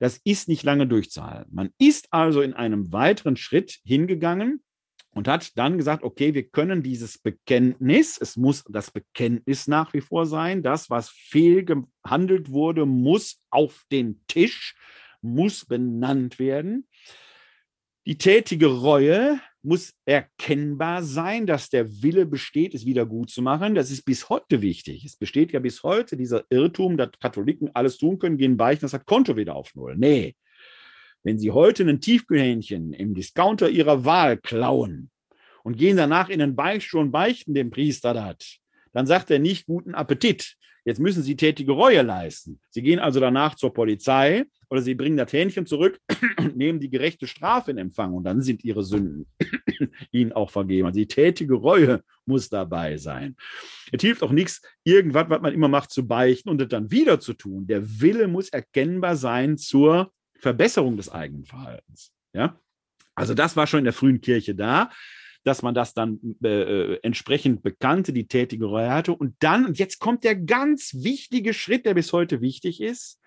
Das ist nicht lange durchzuhalten. Man ist also in einem weiteren Schritt hingegangen und hat dann gesagt, okay, wir können dieses Bekenntnis, es muss das Bekenntnis nach wie vor sein, das, was fehlgehandelt wurde, muss auf den Tisch, muss benannt werden. Die tätige Reue muss erkennbar sein, dass der Wille besteht, es wieder gut zu machen. Das ist bis heute wichtig. Es besteht ja bis heute dieser Irrtum, dass Katholiken alles tun können, gehen beichten, das hat Konto wieder auf Null. Nee, wenn Sie heute ein Tiefkühlhähnchen im Discounter Ihrer Wahl klauen und gehen danach in den Beichtstuhl und beichten dem Priester das, dann sagt er nicht guten Appetit. Jetzt müssen Sie tätige Reue leisten. Sie gehen also danach zur Polizei oder Sie bringen das Hähnchen zurück und nehmen die gerechte Strafe in Empfang und dann sind Ihre Sünden Ihnen auch vergeben. Also die tätige Reue muss dabei sein. Es hilft auch nichts, irgendwas, was man immer macht, zu beichten und es dann wieder zu tun. Der Wille muss erkennbar sein zur Verbesserung des eigenen Verhaltens. Ja? Also das war schon in der frühen Kirche da, dass man das dann äh, entsprechend bekannte, die tätige Reue hatte. Und dann, und jetzt kommt der ganz wichtige Schritt, der bis heute wichtig ist,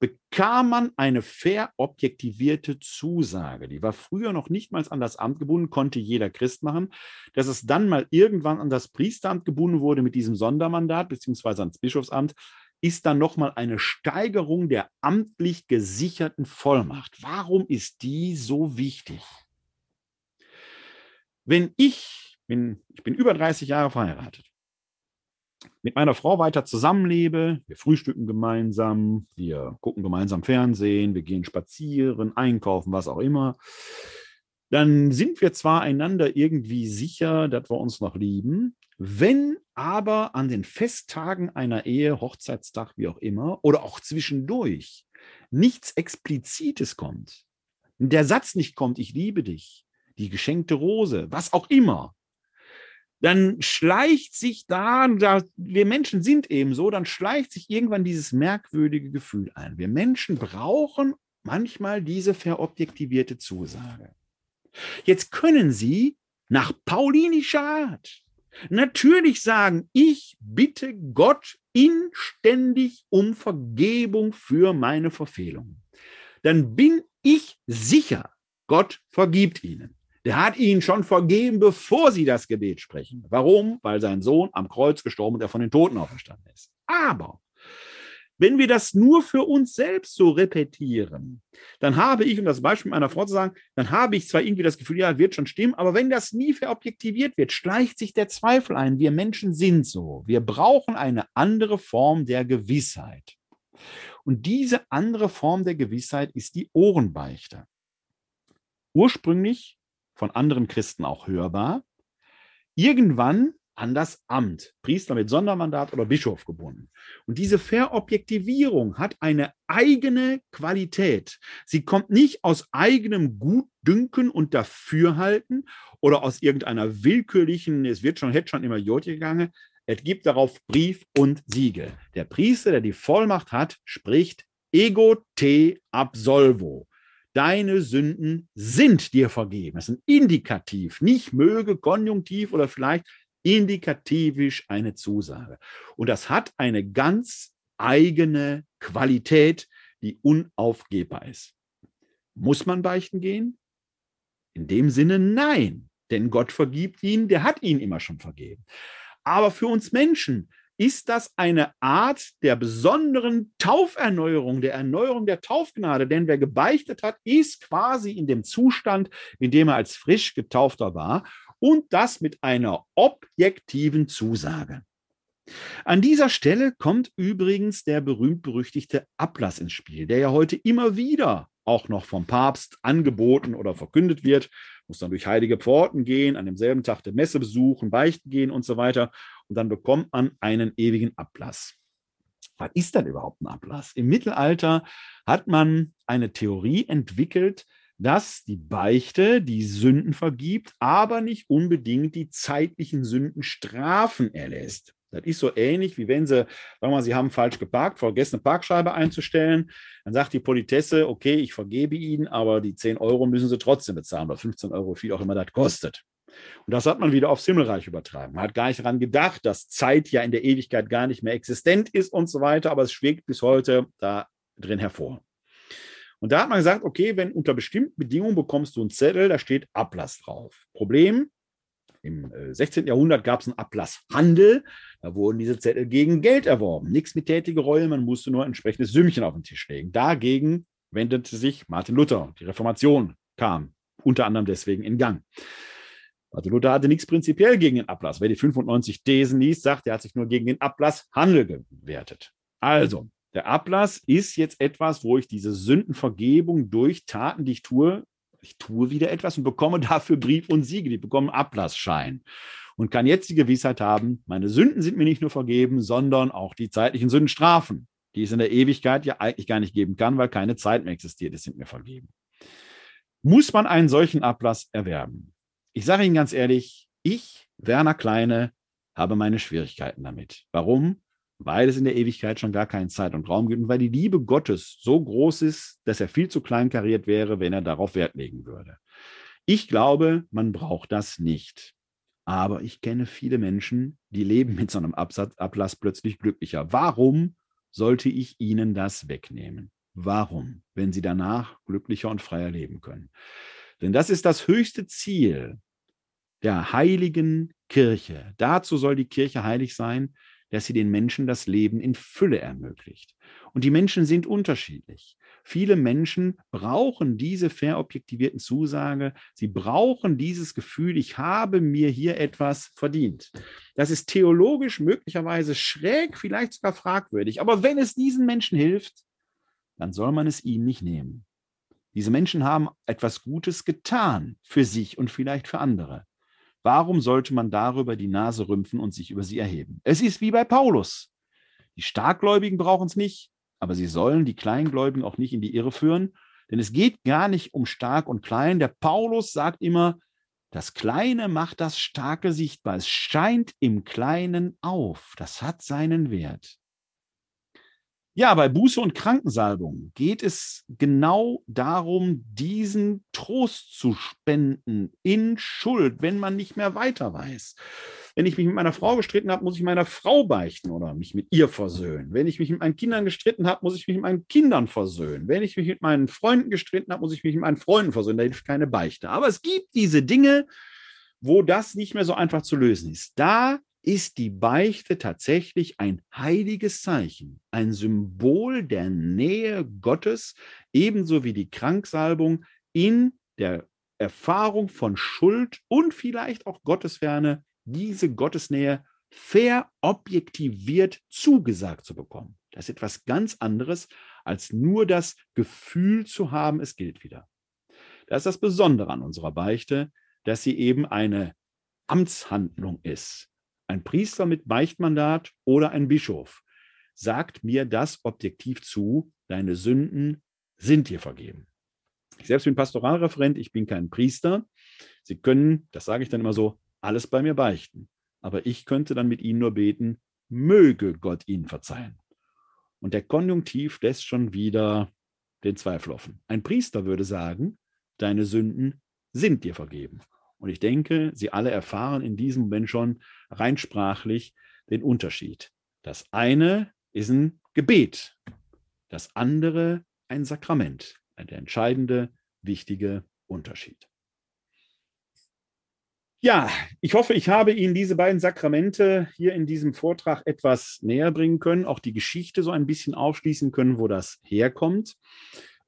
bekam man eine fair objektivierte Zusage. Die war früher noch nicht mal an das Amt gebunden, konnte jeder Christ machen. Dass es dann mal irgendwann an das Priesteramt gebunden wurde mit diesem Sondermandat, beziehungsweise ans Bischofsamt, ist dann nochmal eine Steigerung der amtlich gesicherten Vollmacht. Warum ist die so wichtig? Wenn ich, bin, ich bin über dreißig Jahre verheiratet, mit meiner Frau weiter zusammenlebe, wir frühstücken gemeinsam, wir gucken gemeinsam Fernsehen, wir gehen spazieren, einkaufen, was auch immer, dann sind wir zwar einander irgendwie sicher, dass wir uns noch lieben, wenn aber an den Festtagen einer Ehe, Hochzeitstag, wie auch immer, oder auch zwischendurch nichts Explizites kommt, der Satz nicht kommt, ich liebe dich, die geschenkte Rose, was auch immer, dann schleicht sich da, da, wir Menschen sind eben so, dann schleicht sich irgendwann dieses merkwürdige Gefühl ein. Wir Menschen brauchen manchmal diese verobjektivierte Zusage. Jetzt können Sie nach paulinischer Art natürlich sagen, ich bitte Gott inständig um Vergebung für meine Verfehlungen. Dann bin ich sicher, Gott vergibt Ihnen. Der hat ihnen schon vergeben, bevor sie das Gebet sprechen. Warum? Weil sein Sohn am Kreuz gestorben und er von den Toten auferstanden ist. Aber wenn wir das nur für uns selbst so repetieren, dann habe ich, um das Beispiel meiner Frau zu sagen, dann habe ich zwar irgendwie das Gefühl, ja, wird schon stimmen, aber wenn das nie verobjektiviert wird, schleicht sich der Zweifel ein. Wir Menschen sind so. Wir brauchen eine andere Form der Gewissheit. Und diese andere Form der Gewissheit ist die Ohrenbeichte. Ursprünglich von anderen Christen auch hörbar, irgendwann an das Amt, Priester mit Sondermandat oder Bischof gebunden. Und diese Verobjektivierung hat eine eigene Qualität. Sie kommt nicht aus eigenem Gutdünken und Dafürhalten oder aus irgendeiner willkürlichen, es wird schon, hätte schon immer Jodje gegangen, es gibt darauf Brief und Siegel. Der Priester, der die Vollmacht hat, spricht Ego te absolvo. Deine Sünden sind dir vergeben. Das ist ein Indikativ, nicht möge, konjunktiv oder vielleicht indikativisch eine Zusage. Und das hat eine ganz eigene Qualität, die unaufgebbar ist. Muss man beichten gehen? In dem Sinne nein, denn Gott vergibt ihnen, der hat ihnen immer schon vergeben. Aber für uns Menschen ist das eine Art der besonderen Tauferneuerung, der Erneuerung der Taufgnade. Denn wer gebeichtet hat, ist quasi in dem Zustand, in dem er als frisch Getaufter war. Und das mit einer objektiven Zusage. An dieser Stelle kommt übrigens der berühmt-berüchtigte Ablass ins Spiel, der ja heute immer wieder auch noch vom Papst angeboten oder verkündet wird. Muss dann durch heilige Pforten gehen, an demselben Tag der Messe besuchen, beichten gehen und so weiter. Und dann bekommt man einen ewigen Ablass. Was ist denn überhaupt ein Ablass? Im Mittelalter hat man eine Theorie entwickelt, dass die Beichte die Sünden vergibt, aber nicht unbedingt die zeitlichen Sünden Strafen erlässt. Das ist so ähnlich, wie wenn Sie, sagen wir mal, Sie haben falsch geparkt, vergessen eine Parkscheibe einzustellen. Dann sagt die Politesse, okay, ich vergebe Ihnen, aber die zehn Euro müssen Sie trotzdem bezahlen, oder fünfzehn Euro, viel auch immer das kostet. Und das hat man wieder aufs Himmelreich übertragen. Man hat gar nicht daran gedacht, dass Zeit ja in der Ewigkeit gar nicht mehr existent ist und so weiter, aber es schwebt bis heute da drin hervor. Und da hat man gesagt, okay, wenn unter bestimmten Bedingungen bekommst du einen Zettel, da steht Ablass drauf. Problem, im sechzehnten Jahrhundert gab es einen Ablasshandel, da wurden diese Zettel gegen Geld erworben. Nichts mit tätige Reue, man musste nur ein entsprechendes Sümmchen auf den Tisch legen. Dagegen wendete sich Martin Luther. Die Reformation kam unter anderem deswegen in Gang. Martin Luther hatte nichts prinzipiell gegen den Ablass. Wer die fünfundneunzig Thesen liest, sagt, er hat sich nur gegen den Ablasshandel gewertet. Also, der Ablass ist jetzt etwas, wo ich diese Sündenvergebung durch Taten, die ich tue, ich tue wieder etwas und bekomme dafür Brief und Siegel. Ich bekomme einen Ablassschein und kann jetzt die Gewissheit haben, meine Sünden sind mir nicht nur vergeben, sondern auch die zeitlichen Sündenstrafen, die es in der Ewigkeit ja eigentlich gar nicht geben kann, weil keine Zeit mehr existiert, es sind mir vergeben. Muss man einen solchen Ablass erwerben? Ich sage Ihnen ganz ehrlich, ich, Werner Kleine, habe meine Schwierigkeiten damit. Warum? Weil es in der Ewigkeit schon gar keinen Zeit und Raum gibt und weil die Liebe Gottes so groß ist, dass er viel zu kleinkariert wäre, wenn er darauf Wert legen würde. Ich glaube, man braucht das nicht. Aber ich kenne viele Menschen, die leben mit so einem Ablass plötzlich glücklicher. Warum sollte ich ihnen das wegnehmen? Warum, wenn sie danach glücklicher und freier leben können? Denn das ist das höchste Ziel der heiligen Kirche. Dazu soll die Kirche heilig sein, dass sie den Menschen das Leben in Fülle ermöglicht. Und die Menschen sind unterschiedlich. Viele Menschen brauchen diese verobjektivierten Zusage. Sie brauchen dieses Gefühl, ich habe mir hier etwas verdient. Das ist theologisch möglicherweise schräg, vielleicht sogar fragwürdig. Aber wenn es diesen Menschen hilft, dann soll man es ihm nicht nehmen. Diese Menschen haben etwas Gutes getan für sich und vielleicht für andere. Warum sollte man darüber die Nase rümpfen und sich über sie erheben? Es ist wie bei Paulus. Die Starkgläubigen brauchen es nicht, aber sie sollen die Kleingläubigen auch nicht in die Irre führen, denn es geht gar nicht um stark und klein. Der Paulus sagt immer, das Kleine macht das Starke sichtbar. Es scheint im Kleinen auf. Das hat seinen Wert. Ja, bei Buße und Krankensalbung geht es genau darum, diesen Trost zu spenden in Schuld, wenn man nicht mehr weiter weiß. Wenn ich mich mit meiner Frau gestritten habe, muss ich meiner Frau beichten oder mich mit ihr versöhnen. Wenn ich mich mit meinen Kindern gestritten habe, muss ich mich mit meinen Kindern versöhnen. Wenn ich mich mit meinen Freunden gestritten habe, muss ich mich mit meinen Freunden versöhnen. Da hilft keine Beichte. Aber es gibt diese Dinge, wo das nicht mehr so einfach zu lösen ist. Da ist die Beichte tatsächlich ein heiliges Zeichen, ein Symbol der Nähe Gottes, ebenso wie die Kranksalbung in der Erfahrung von Schuld und vielleicht auch Gottesferne, diese Gottesnähe verobjektiviert zugesagt zu bekommen. Das ist etwas ganz anderes, als nur das Gefühl zu haben, es gilt wieder. Das ist das Besondere an unserer Beichte, dass sie eben eine Amtshandlung ist. Ein Priester mit Beichtmandat oder ein Bischof sagt mir das objektiv zu, deine Sünden sind dir vergeben. Ich selbst bin Pastoralreferent, ich bin kein Priester. Sie können, das sage ich dann immer so, alles bei mir beichten. Aber ich könnte dann mit Ihnen nur beten, möge Gott Ihnen verzeihen. Und der Konjunktiv lässt schon wieder den Zweifel offen. Ein Priester würde sagen, deine Sünden sind dir vergeben. Und ich denke, Sie alle erfahren in diesem Moment schon rein sprachlich den Unterschied. Das eine ist ein Gebet, das andere ein Sakrament. Der entscheidende, wichtige Unterschied. Ja, ich hoffe, ich habe Ihnen diese beiden Sakramente hier in diesem Vortrag etwas näher bringen können, auch die Geschichte so ein bisschen aufschließen können, wo das herkommt.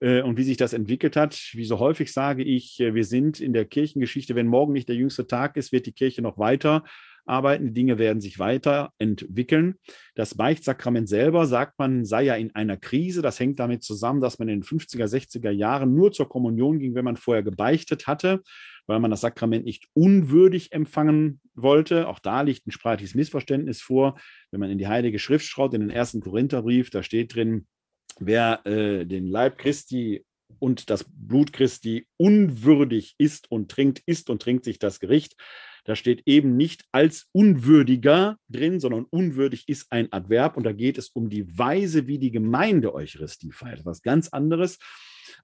Und wie sich das entwickelt hat, wie so häufig sage ich, wir sind in der Kirchengeschichte, wenn morgen nicht der jüngste Tag ist, wird die Kirche noch weiter arbeiten, die Dinge werden sich weiterentwickeln. Das Beichtsakrament selber, sagt man, sei ja in einer Krise. Das hängt damit zusammen, dass man in den fünfziger, sechziger Jahren nur zur Kommunion ging, wenn man vorher gebeichtet hatte, weil man das Sakrament nicht unwürdig empfangen wollte. Auch da liegt ein streitiges Missverständnis vor. Wenn man in die Heilige Schrift schaut, in den ersten Korintherbrief, da steht drin, wer äh, den Leib Christi und das Blut Christi unwürdig isst und trinkt, isst und trinkt sich das Gericht. Da steht eben nicht als Unwürdiger drin, sondern unwürdig ist ein Adverb. Und da geht es um die Weise, wie die Gemeinde Eucharistie feiert. Was ganz anderes.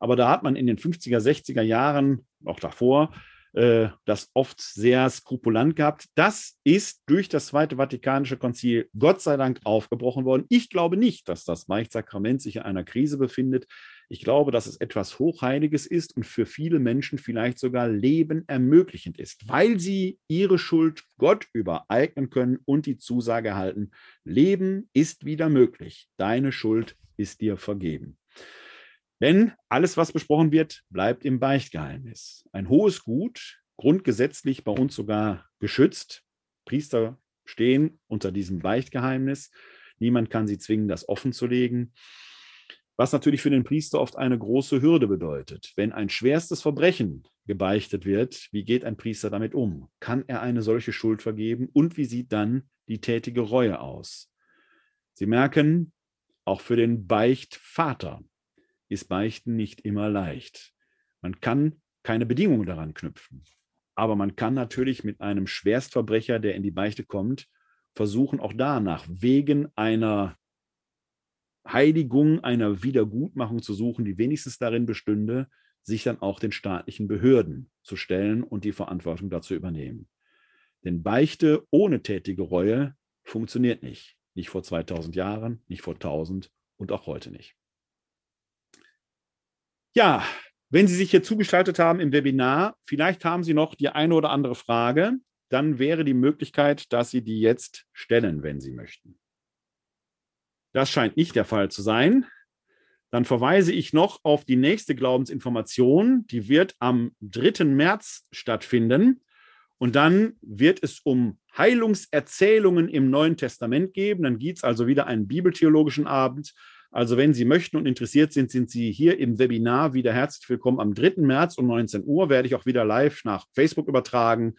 Aber da hat man in den fünfziger, sechziger Jahren, auch davor, äh, das oft sehr skrupulant gehabt. Das ist durch das Zweite Vatikanische Konzil Gott sei Dank aufgebrochen worden. Ich glaube nicht, dass das Beichtsakrament sich in einer Krise befindet. Ich glaube, dass es etwas Hochheiliges ist und für viele Menschen vielleicht sogar lebenermöglichend ist, weil sie ihre Schuld Gott übereignen können und die Zusage erhalten, Leben ist wieder möglich, deine Schuld ist dir vergeben. Denn alles, was besprochen wird, bleibt im Beichtgeheimnis. Ein hohes Gut, grundgesetzlich bei uns sogar geschützt. Priester stehen unter diesem Beichtgeheimnis. Niemand kann sie zwingen, das offenzulegen. Was natürlich für den Priester oft eine große Hürde bedeutet. Wenn ein schwerstes Verbrechen gebeichtet wird, wie geht ein Priester damit um? Kann er eine solche Schuld vergeben? Und wie sieht dann die tätige Reue aus? Sie merken, auch für den Beichtvater ist Beichten nicht immer leicht. Man kann keine Bedingungen daran knüpfen. Aber man kann natürlich mit einem Schwerstverbrecher, der in die Beichte kommt, versuchen, auch danach wegen einer Heiligung, einer Wiedergutmachung zu suchen, die wenigstens darin bestünde, sich dann auch den staatlichen Behörden zu stellen und die Verantwortung dazu übernehmen. Denn Beichte ohne tätige Reue funktioniert nicht. Nicht vor zweitausend Jahren, nicht vor tausend und auch heute nicht. Ja, wenn Sie sich hier zugeschaltet haben im Webinar, vielleicht haben Sie noch die eine oder andere Frage, dann wäre die Möglichkeit, dass Sie die jetzt stellen, wenn Sie möchten. Das scheint nicht der Fall zu sein. Dann verweise ich noch auf die nächste Glaubensinformation. Die wird am dritten März stattfinden. Und dann wird es um Heilungserzählungen im Neuen Testament geben. Dann gibt es also wieder einen bibeltheologischen Abend. Also wenn Sie möchten und interessiert sind, sind Sie hier im Webinar wieder herzlich willkommen. Am dritten März um neunzehn Uhr werde ich auch wieder live nach Facebook übertragen.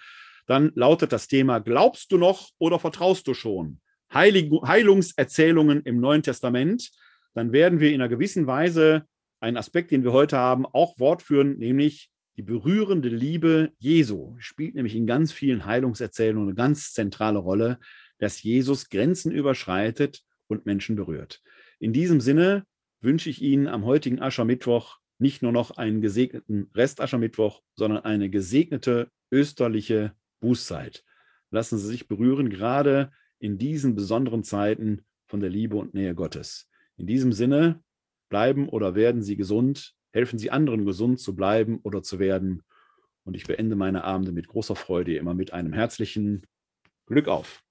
Dann lautet das Thema: Glaubst du noch oder vertraust du schon? Heilungserzählungen im Neuen Testament, dann werden wir in einer gewissen Weise einen Aspekt, den wir heute haben, auch wortführen, nämlich die berührende Liebe Jesu. Spielt nämlich in ganz vielen Heilungserzählungen eine ganz zentrale Rolle, dass Jesus Grenzen überschreitet und Menschen berührt. In diesem Sinne wünsche ich Ihnen am heutigen Aschermittwoch nicht nur noch einen gesegneten Restaschermittwoch, sondern eine gesegnete österliche Bußzeit. Lassen Sie sich berühren, gerade in diesen besonderen Zeiten von der Liebe und Nähe Gottes. In diesem Sinne, bleiben oder werden Sie gesund, helfen Sie anderen, gesund zu bleiben oder zu werden. Und ich beende meine Abende mit großer Freude immer mit einem herzlichen Glück auf.